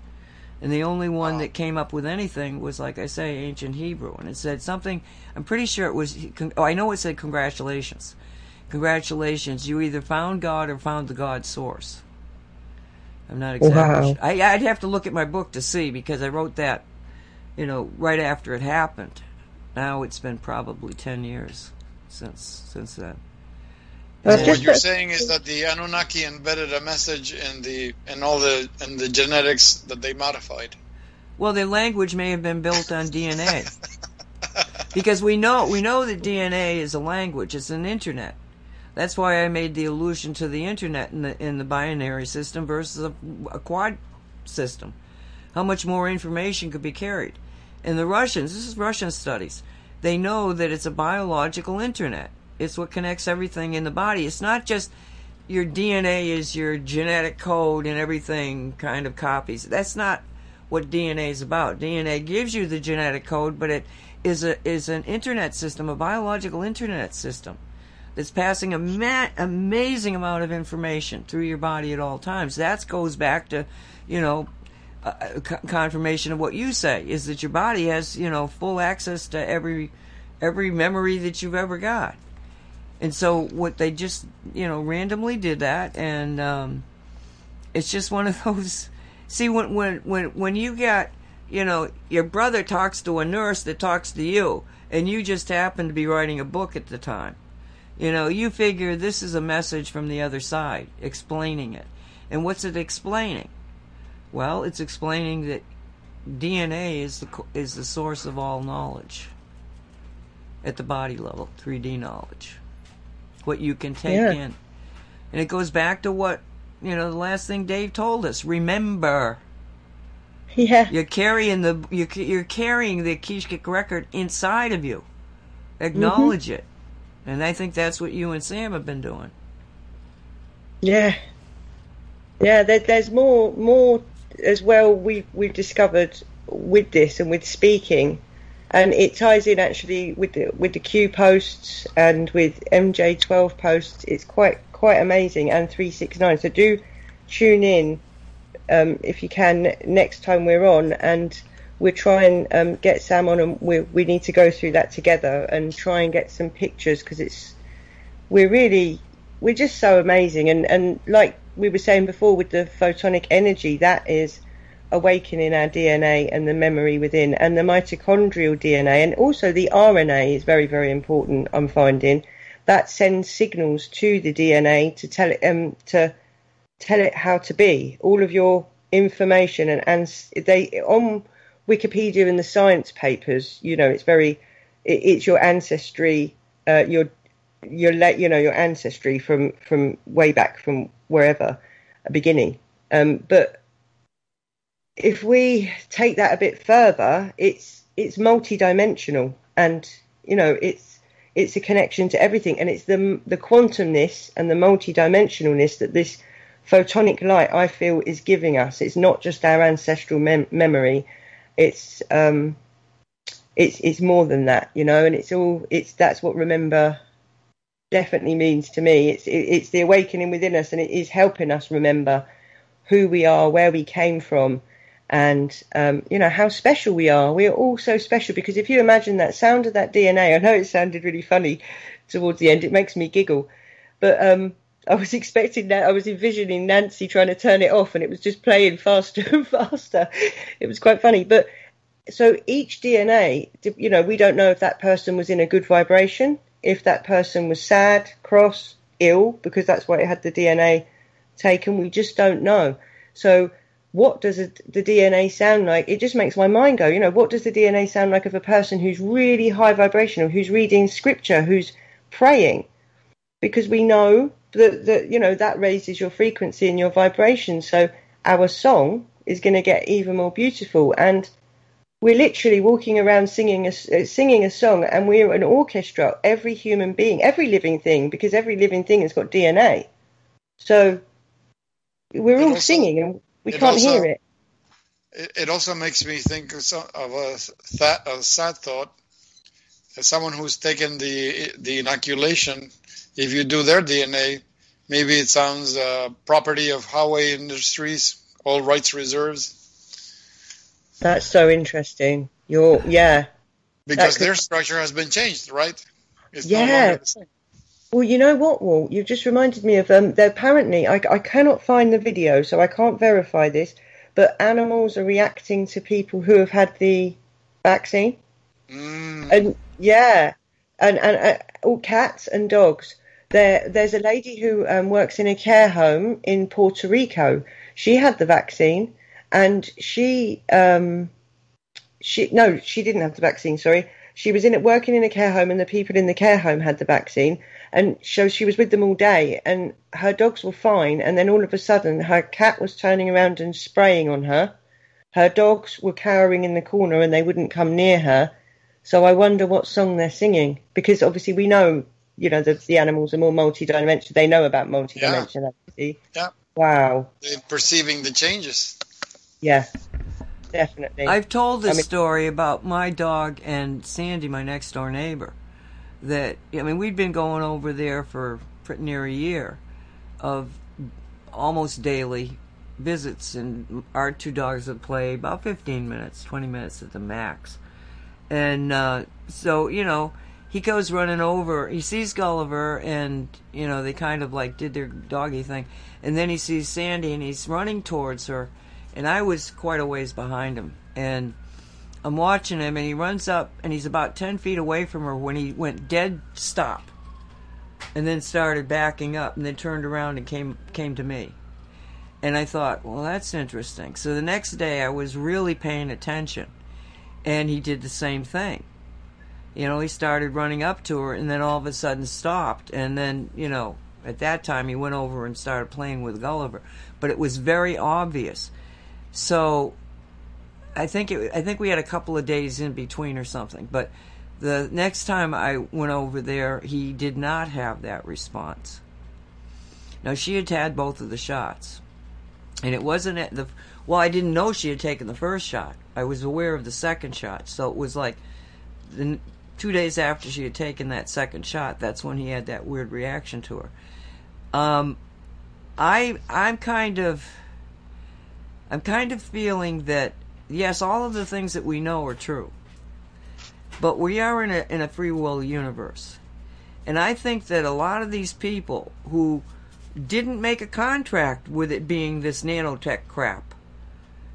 And the only one that came up with anything was, like I say, ancient Hebrew. And it said something, I'm pretty sure it was, I know it said congratulations. Congratulations, you either found God or found the God source. I'm not exactly sure. I'd have to look at my book to see, because I wrote that, you know, right after it happened. Now it's been probably 10 years since that. So what you're saying is that the Anunnaki embedded a message in the genetics that they modified. Well, their language may have been built on DNA, because we know that DNA is a language. It's an internet. That's why I made the allusion to the internet in the binary system versus a quad system. How much more information could be carried? And the Russians, this is Russian studies. They know that it's a biological internet. It's what connects everything in the body. It's not just your DNA is your genetic code and everything kind of copies. That's not what DNA is about. DNA gives you the genetic code, but it is an internet system, a biological internet system that's passing an amazing amount of information through your body at all times. That goes back to, confirmation of what you say, is that your body has, full access to every memory that you've ever got. And so what they just, randomly did that, and it's just one of those. See, when you get, your brother talks to a nurse that talks to you, and you just happen to be writing a book at the time, you figure this is a message from the other side explaining it. And what's it explaining? Well, it's explaining that DNA is the source of all knowledge at the body level, 3D knowledge, what you can take in. And it goes back to what, the last thing Dave told us, remember. Yeah. You're carrying the Akashic record inside of you. Acknowledge it. And I think that's what you and Sam have been doing. Yeah. Yeah, there's more as well we've discovered with this and with speaking. And it ties in actually with the Q posts and with MJ12 posts. It's quite amazing, and 369. So do tune in if you can next time we're on, and we'll try and get Sam on, and we need to go through that together and try and get some pictures, because we're just so amazing. And like we were saying before with the photonic energy, that is awakening our DNA and the memory within, and the mitochondrial DNA, and also the RNA is very, very important. I'm finding that sends signals to the DNA to tell it how to be. All of your information and they on Wikipedia and the science papers, it's your ancestry, your ancestry from way back, from wherever, a beginning. But if we take that a bit further, it's multidimensional, and it's a connection to everything, and it's the quantumness and the multidimensionalness that this photonic light, I feel, is giving us. It's not just our ancestral memory; it's more than that, And that's what remember definitely means to me. It's the awakening within us, and it is helping us remember who we are, where we came from. And, how special we are. We are all so special, because if you imagine that sound of that DNA, I know it sounded really funny towards the end. It makes me giggle. But I was expecting that. I was envisioning Nancy trying to turn it off, and it was just playing faster and faster. It was quite funny. But so each DNA, we don't know if that person was in a good vibration, if that person was sad, cross, ill, because that's why it had the DNA taken. We just don't know. So what does the DNA sound like? It just makes my mind go, what does the DNA sound like of a person who's really high vibrational, who's reading scripture, who's praying? Because we know that raises your frequency and your vibration. So our song is going to get even more beautiful. And we're literally walking around singing a song, and we're an orchestra, every human being, every living thing, because every living thing has got DNA. So we're all singing, and we can't hear it. It also makes me think of a sad thought. As someone who's taken the inoculation, if you do their DNA, maybe it sounds property of Highway Industries, all rights reserved. That's so interesting. Because their structure has been changed, right? It's no longer the same. Well, you know what, Walt? You've just reminded me of apparently, I cannot find the video, so I can't verify this, but animals are reacting to people who have had the vaccine. Mm. And all cats and dogs. There's a lady who works in a care home in Puerto Rico. She had the vaccine, and she didn't have the vaccine. Sorry, she was working in a care home, and the people in the care home had the vaccine. And so she was with them all day, and her dogs were fine. And then all of a sudden, her cat was turning around and spraying on her. Her dogs were cowering in the corner, and they wouldn't come near her. So I wonder what song they're singing, because obviously we know you know, the animals are more multidimensional. They know about multidimensionality. Yeah. Wow. They're perceiving the changes. Yeah, definitely. I've told this story about my dog and Sandy, my next door neighbor, that, I mean, we'd been going over there for pretty near a year of almost daily visits, and our two dogs would play about 15 minutes, 20 minutes at the max. And so, you know, he goes running over, he sees Gulliver, and, you know, they kind of like did their doggy thing, and then he sees Sandy, and he's running towards her, and I was quite a ways behind him, and I'm watching him, and he runs up, and he's about 10 feet away from her when he went dead stop, and then started backing up, and then turned around and came to me. And I thought, well, that's interesting. So the next day I was really paying attention, and he did the same thing. You know, he started running up to her, and then all of a sudden stopped, and then, you know, at that time he went over and started playing with Gulliver. But it was very obvious. So I think we had a couple of days in between or something. But the next time I went over there, he did not have that response. Now, she had both of the shots. And it wasn't at the... Well, I didn't know she had taken the first shot. I was aware of the second shot. So it was like 2 days after she had taken that second shot, that's when he had that weird reaction to her. I'm kind of feeling that, yes, all of the things that we know are true. But we are in a free will universe. And I think that a lot of these people who didn't make a contract with it being this nanotech crap,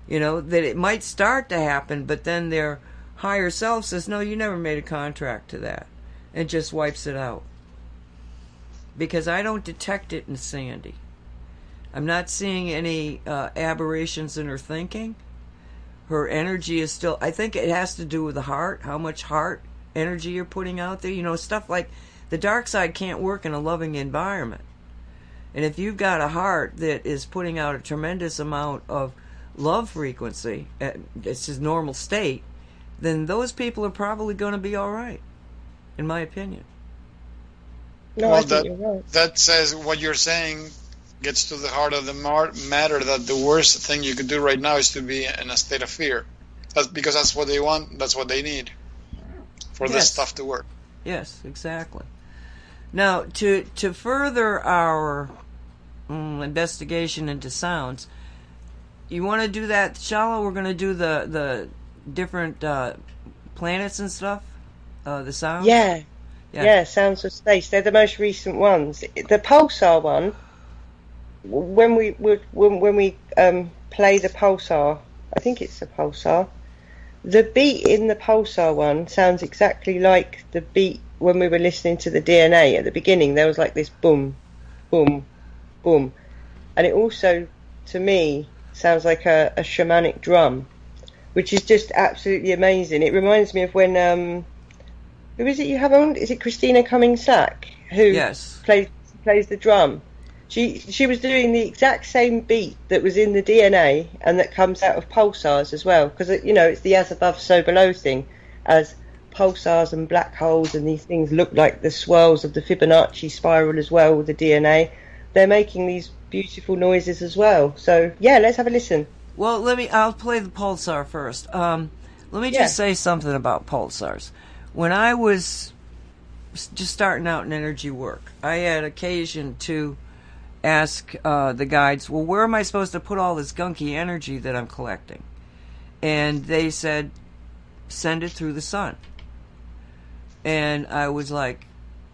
you know, that it might start to happen, but then their higher self says, no, you never made a contract to that, and just wipes it out. Because I don't detect it in Sandy. I'm not seeing any aberrations in her thinking. Her energy is still, I think it has to do with the heart, how much heart energy you're putting out there, you know, stuff like the dark side can't work in a loving environment. And if you've got a heart that is putting out a tremendous amount of love frequency, it's his normal state, then those people are probably going to be all right, in my opinion. No, well, I think you're right. That says what you're saying gets to the heart of the matter, that the worst thing you could do right now is to be in a state of fear. That's because that's what they want, that's what they need for this stuff to work. Yes, exactly. Now, to further our investigation into sounds, you want to do that, Shala? We're going to do the different planets and stuff, the sounds? Yeah, sounds of space. They're the most recent ones. The pulsar one, when we play the pulsar, I think it's the pulsar, the beat in the pulsar one sounds exactly like the beat when we were listening to the DNA at the beginning. There was like this boom, boom, boom. And it also, to me, sounds like a shamanic drum, which is just absolutely amazing. It reminds me of when, who is it you have on? Is it Christina Cummings-Sack? Who plays the drum. She was doing the exact same beat that was in the DNA and that comes out of pulsars as well. Because, you know, it's the as above, so below thing, as pulsars and black holes and these things look like the swirls of the Fibonacci spiral as well with the DNA. They're making these beautiful noises as well. So, yeah, let's have a listen. Well, I'll play the pulsar first. Let me just say something about pulsars. When I was just starting out in energy work, I had occasion to ask the guides, well, where am I supposed to put all this gunky energy that I'm collecting? And they said, send it through the sun. And I was like,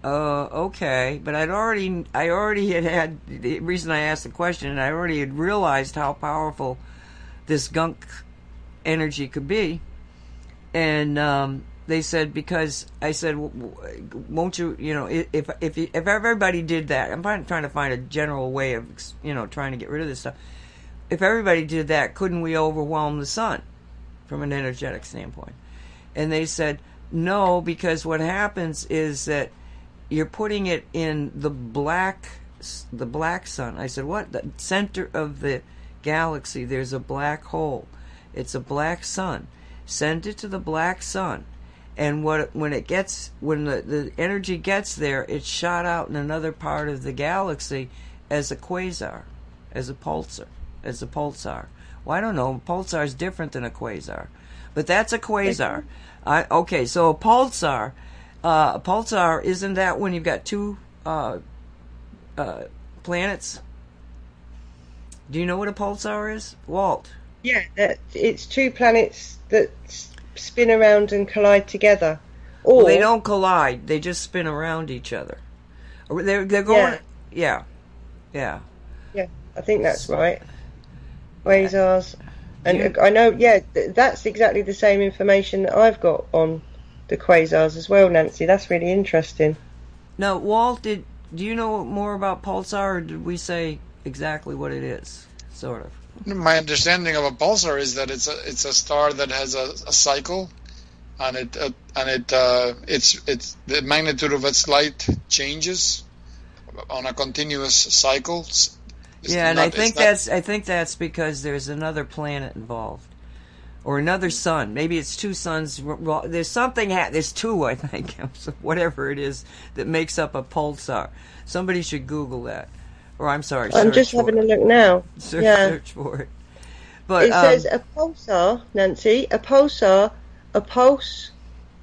okay. But I already had the reason I asked the question, and I already had realized how powerful this gunk energy could be. And they said, because I said, won't you, you know, if everybody did that, I'm trying to find a general way of, you know, trying to get rid of this stuff. If everybody did that, couldn't we overwhelm the sun from an energetic standpoint? And they said, no, because what happens is that you're putting it in the black sun. I said, what? The center of the galaxy, there's a black hole. It's a black sun. Send it to the black sun, And when the energy gets there, it's shot out in another part of the galaxy as a quasar, as a pulsar. Well, I don't know. A pulsar is different than a quasar, but that's a quasar. Okay, so a pulsar isn't that when you've got two planets? Do you know what a pulsar is, Walt? Yeah, it's two planets that spin around and collide together. Or well, they don't collide; they just spin around each other. They're going. Yeah. I think that's right. Quasars, and I know. Yeah, that's exactly the same information that I've got on the quasars as well, Nancy. That's really interesting. Now, Walt, do you know more about pulsar, or did we say exactly what it is? Sort of. My understanding of a pulsar is that it's a star that has a cycle, and it's the magnitude of its light changes on a continuous cycle. I think that's because there's another planet involved, or another sun. Maybe it's two suns. There's something. There's two, I think. Whatever it is that makes up a pulsar. Somebody should Google that. Or I'm sorry. I'm just having a look now. Search for it. But it says a pulsar, Nancy. A pulsar, a pulse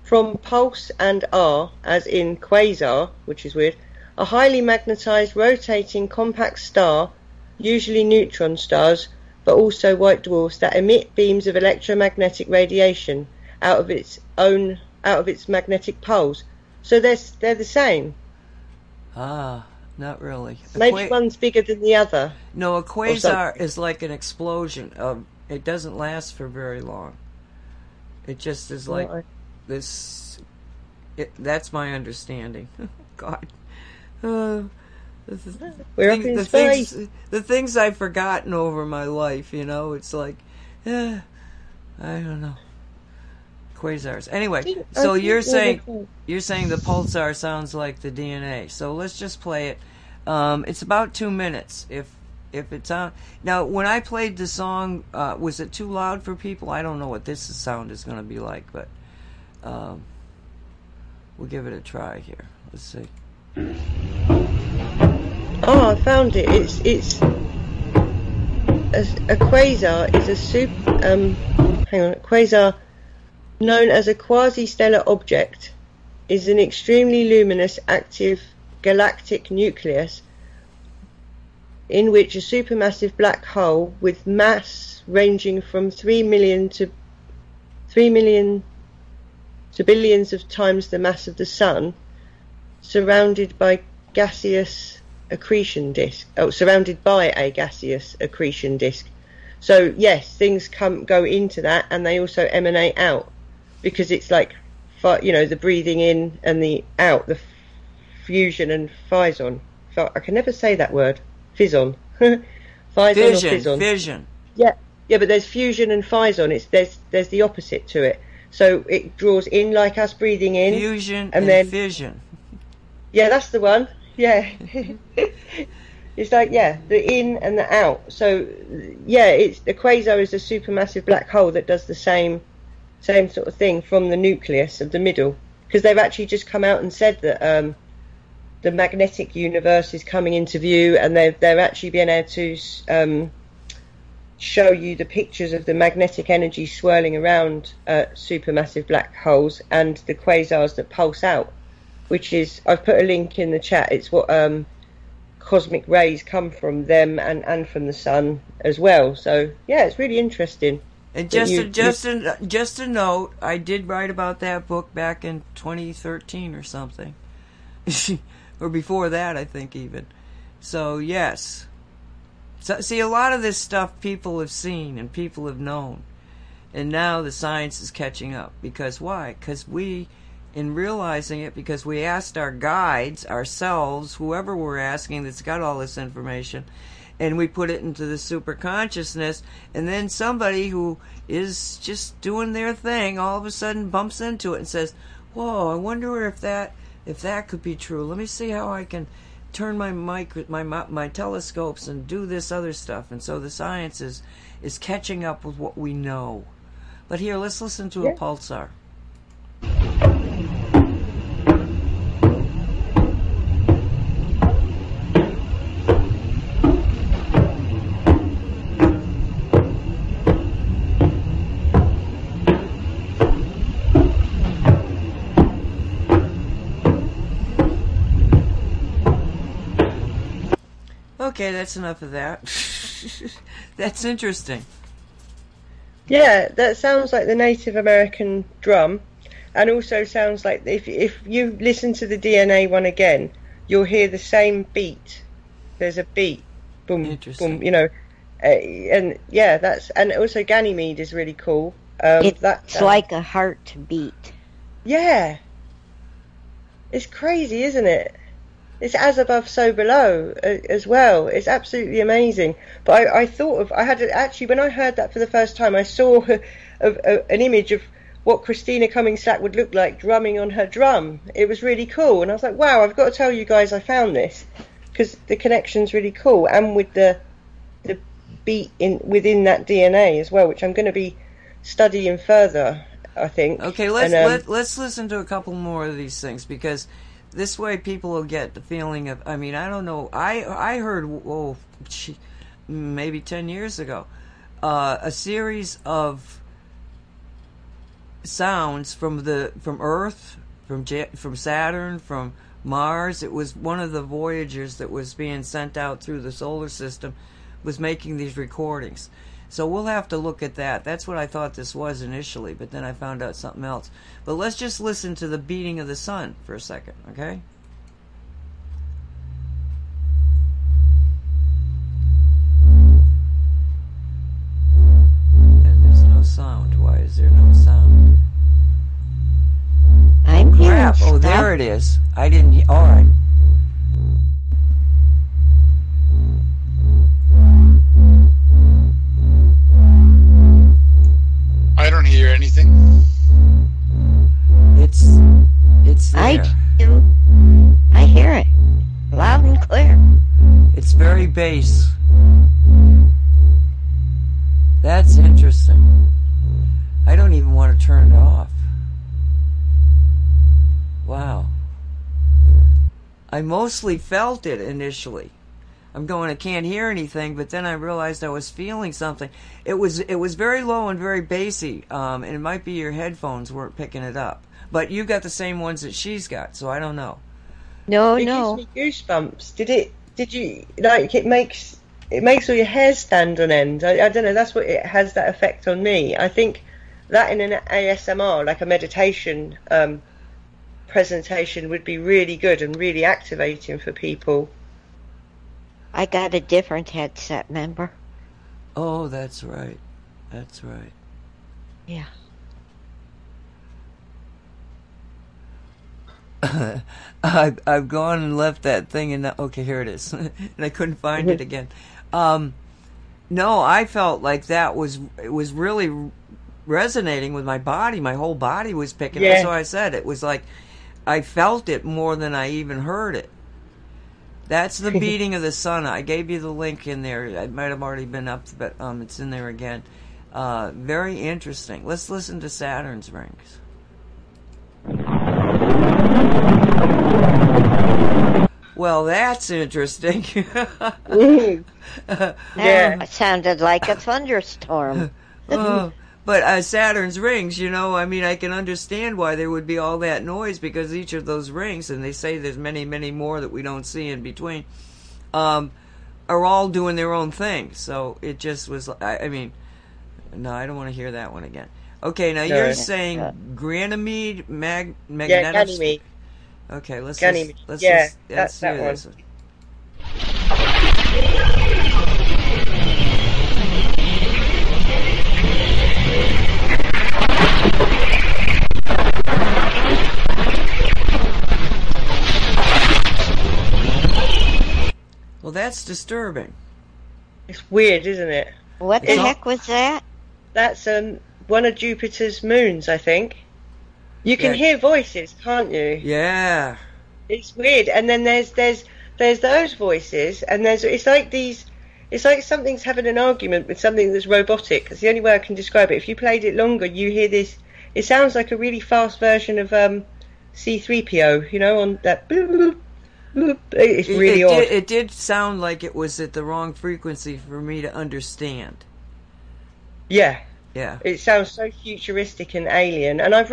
from pulse and R, as in quasar, which is weird. A highly magnetized, rotating, compact star, usually neutron stars, but also white dwarfs that emit beams of electromagnetic radiation out of its magnetic poles. So they're the same. Ah. Not really. Maybe one's bigger than the other. No, a quasar is like an explosion. It doesn't last for very long. It just is like this. That's my understanding. God. The things I've forgotten over my life, you know, it's like, I don't know. Quasars. Anyway, so you're saying the pulsar sounds like the DNA. So let's just play it. It's about 2 minutes. If it's on now, when I played the song, was it too loud for people? I don't know what this sound is going to be like, but we'll give it a try here. Let's see. Oh, I found it. It's a quasar is a super. Hang on, quasar. Known as a quasi-stellar object, is an extremely luminous active galactic nucleus in which a supermassive black hole with mass ranging from 3 million to billions of times the mass of the Sun, surrounded by a gaseous accretion disk. So yes, things go into that, and they also emanate out. Because it's like, you know, the breathing in and the out, the fusion and fission. I can never say that word. Fission. Fission. Yeah, but there's fusion and fission. There's the opposite to it. So it draws in like us breathing in. Fusion and then fission. Yeah, that's the one. Yeah. It's like, yeah, the in and the out. So, yeah, it's the quasar is a supermassive black hole that does the same sort of thing from the nucleus of the middle, because they've actually just come out and said that the magnetic universe is coming into view, and they're actually being able to show you the pictures of the magnetic energy swirling around supermassive black holes and the quasars that pulse out, which is, I've put a link in the chat, it's what cosmic rays come from them and from the sun as well. So yeah, it's really interesting. And just a note, I did write about that book back in 2013 or something, or before that, I think even. So yes, so see, a lot of this stuff people have seen and people have known, and now the science is catching up. Because why? Because we asked our guides, ourselves, whoever we're asking that's got all this information. And we put it into the super consciousness, and then somebody who is just doing their thing all of a sudden bumps into it and says, "Whoa! I wonder if that could be true. Let me see how I can turn my my telescopes and do this other stuff." And so the science is catching up with what we know. But here, let's listen to a pulsar. Okay, that's enough of that. That's interesting. Yeah, that sounds like the Native American drum, and also sounds like if you listen to the DNA one again, you'll hear the same beat. There's a beat, boom, boom, you know, and yeah, that's, and also Ganymede is really cool. It's like a heartbeat. Yeah, it's crazy, isn't it? It's as above, so below as well. It's absolutely amazing. But I when I heard that for the first time, I saw an image of what Christina Cummings-Sack would look like drumming on her drum. It was really cool. And I was like, wow, I've got to tell you guys I found this, because the connection's really cool. And with the beat within that DNA as well, which I'm going to be studying further, I think. Okay, let's listen to a couple more of these things, because... this way people will get the feeling of, I mean, I don't know, I heard, maybe 10 years ago, a series of sounds from Earth, from Saturn, from Mars. It was one of the Voyagers that was being sent out through the solar system was making these recordings. So we'll have to look at that. That's what I thought this was initially, but then I found out something else. But let's just listen to the beating of the sun for a second, okay? And there's no sound. Why is there no sound? I'm hearing crap. Oh, there it is. I didn't hear. All right. I don't hear anything. It's there. I hear it loud and clear. It's very bass. That's interesting. I don't even want to turn it off. Wow. I mostly felt it initially. I'm going, I can't hear anything, but then I realized I was feeling something. It was very low and very bassy, and it might be your headphones weren't picking it up. But you got the same ones that she's got, so I don't know. No. It gives me goosebumps. It makes all your hair stand on end. I don't know, that's what it has, that effect on me. I think that in an ASMR, like a meditation presentation, would be really good and really activating for people. I got a different headset, member. Oh, that's right. That's right. Yeah. I've gone and left that thing, and okay, here it is. And I couldn't find it again. No, I felt like it was really resonating with my body. My whole body was picking up. So I said it was like I felt it more than I even heard it. That's the beating of the sun. I gave you the link in there. It might have already been up, but it's in there again. Very interesting. Let's listen to Saturn's rings. Well, that's interesting. That sounded like a thunderstorm. But Saturn's rings, you know, I mean, I can understand why there would be all that noise, because each of those rings, and they say there's many, many more that we don't see in between, are all doing their own thing. So it just was, no, I don't want to hear that one again. Okay, now you're saying Ganymede magnetic... Yeah, Ganymede. Okay, let's hear this one. Well, that's disturbing. It's weird, isn't it? What the heck was that? That's one of Jupiter's moons, I think. You can hear voices, can't you? Yeah. It's weird. And then there's those voices, and it's like something's having an argument with something that's robotic. That's the only way I can describe it. If you played it longer, you hear this. It sounds like a really fast version of C-3PO, you know, on that... Bloop, bloop. It's really odd. It did sound like it was at the wrong frequency for me to understand. Yeah. It sounds so futuristic and alien. And I've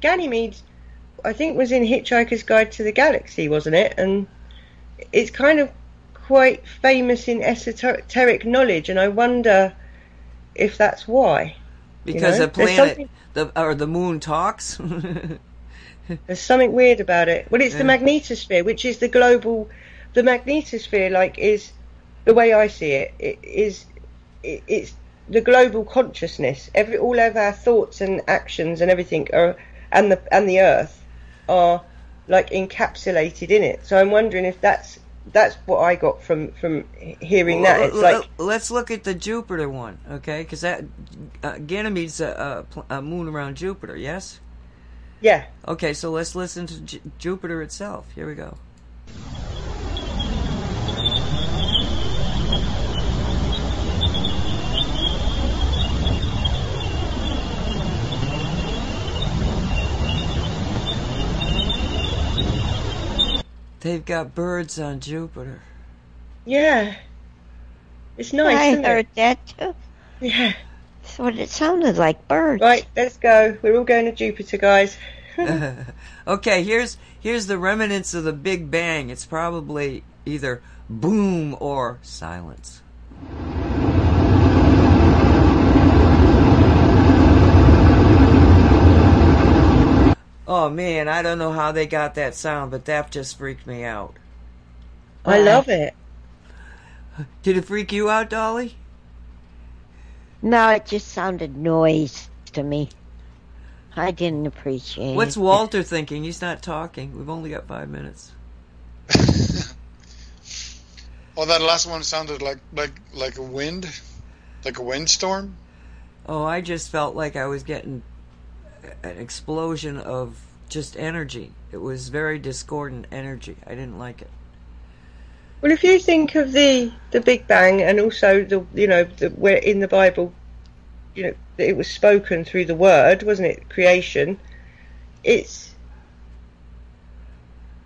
Ganymede, I think, was in Hitchhiker's Guide to the Galaxy, wasn't it? And it's kind of quite famous in esoteric knowledge, and I wonder if that's why. Because the planet, or the moon talks? There's something weird about it. Well, it's the magnetosphere, which is the global... The magnetosphere, like, is... The way I see it, it's the global consciousness. All of our thoughts and actions and everything are... And the Earth are, like, encapsulated in it. So I'm wondering if that's what I got from hearing that. It's like, let's look at the Jupiter one, okay? Because that Ganymede's a moon around Jupiter, yes? Yeah. Okay, so let's listen to Jupiter itself. Here we go. They've got birds on Jupiter. Yeah. It's nice, isn't it? I heard that, too. Yeah. That's what it sounded like, birds. Right, let's go. We're all going to Jupiter, guys. Okay, here's the remnants of the Big Bang. It's probably either boom or silence. Oh, man, I don't know how they got that sound, but that just freaked me out. I love it. Did it freak you out, Dolly? No, it just sounded noise to me. I didn't appreciate it. What's Walter thinking? He's not talking. We've only got 5 minutes. Well, that last one sounded like a wind, like a windstorm. Oh, I just felt like I was getting... an explosion of just energy. It was very discordant energy. I didn't like it. Well, if you think of the Big Bang, and also where in the Bible, it was spoken through the Word, wasn't it? Creation. It's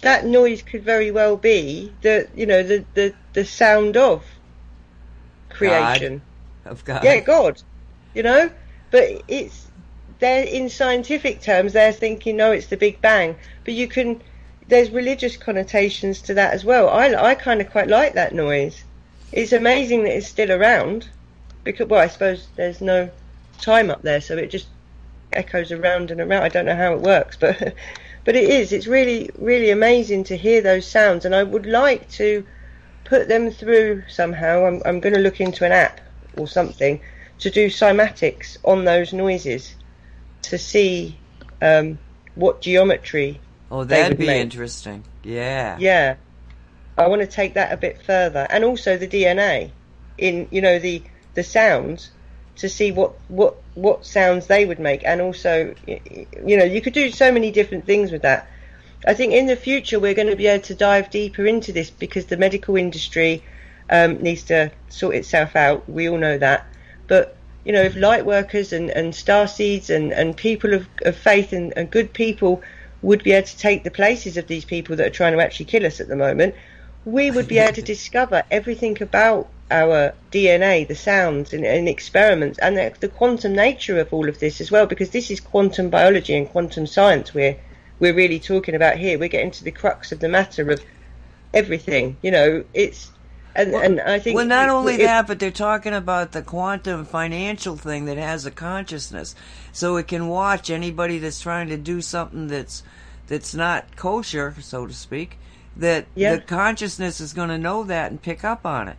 that noise could very well be the sound of creation, God. Yeah, God. But it's. They're in scientific terms, they're thinking, no, it's the Big Bang. But there's religious connotations to that as well. I kind of quite like that noise. It's amazing that it's still around, because, well, I suppose there's no time up there, so it just echoes around and around. I don't know how it works, but it is. It's really, really amazing to hear those sounds, and I would like to put them through somehow. I'm going to look into an app or something to do cymatics on those noises, to see what geometry. Oh, that'd be interesting. Yeah. Yeah. I want to take that a bit further. And also the DNA in, the sounds, to see what sounds they would make. And also, you could do so many different things with that. I think in the future we're going to be able to dive deeper into this, because the medical industry needs to sort itself out. We all know that. But if light workers and starseeds and people of faith and good people would be able to take the places of these people that are trying to actually kill us at the moment, we would be able to discover everything about our DNA, the sounds and experiments, and the quantum nature of all of this as well, because this is quantum biology and quantum science we're really talking about here. We're getting to the crux of the matter of everything. It's... And I think not only that, but they're talking about the quantum financial thing that has a consciousness, so it can watch anybody that's trying to do something that's not kosher, so to speak. The consciousness is going to know that and pick up on it.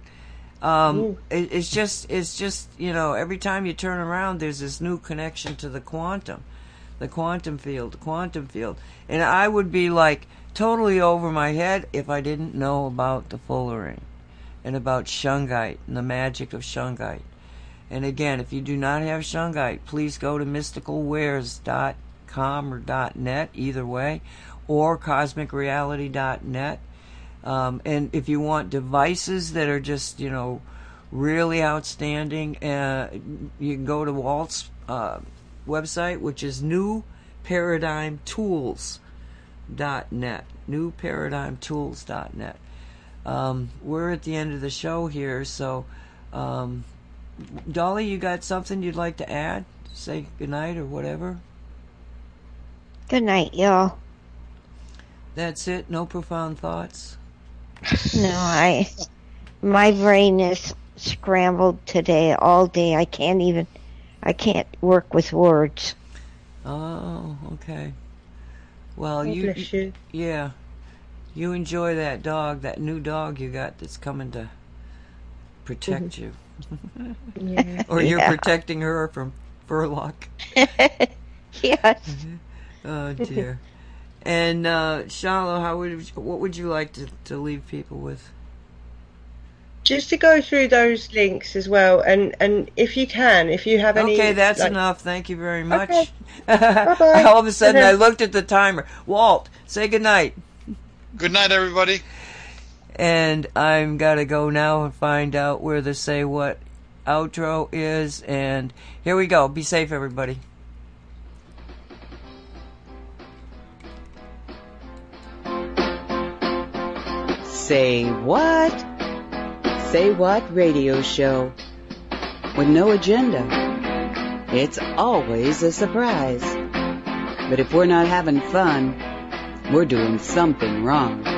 It's just every time you turn around, there's this new connection to the quantum field, and I would be like totally over my head if I didn't know about the fullerene. And about Shungite and the magic of Shungite. And again, if you do not have Shungite, please go to mysticalwares.com or .net, either way, or cosmicreality.net. And if you want devices that are just, really outstanding, you can go to Walt's website, which is newparadigmtools.net. Newparadigmtools.net. We're at the end of the show here, so Dolly, you got something you'd like to add? Say goodnight or whatever? Good night, y'all. That's it? No profound thoughts? No, I my brain is scrambled today all day. I can't work with words. Oh, okay. Well, you, yeah, you enjoy that dog, that new dog you got that's coming to protect you. Yeah. Or you're protecting her from Furlock. Yes. Oh, dear. And Shala, what would you like to leave people with? Just to go through those links as well, and if you can, if you have any... Okay, that's enough. Thank you very much. Okay. Bye-bye. All of a sudden, I looked at the timer. Walt, say goodnight. Good night, everybody. And I'm got to go now and find out where the Say What outro is. And here we go. Be safe, everybody. Say What? Say What radio show with no agenda. It's always a surprise. But if we're not having fun, we're doing something wrong.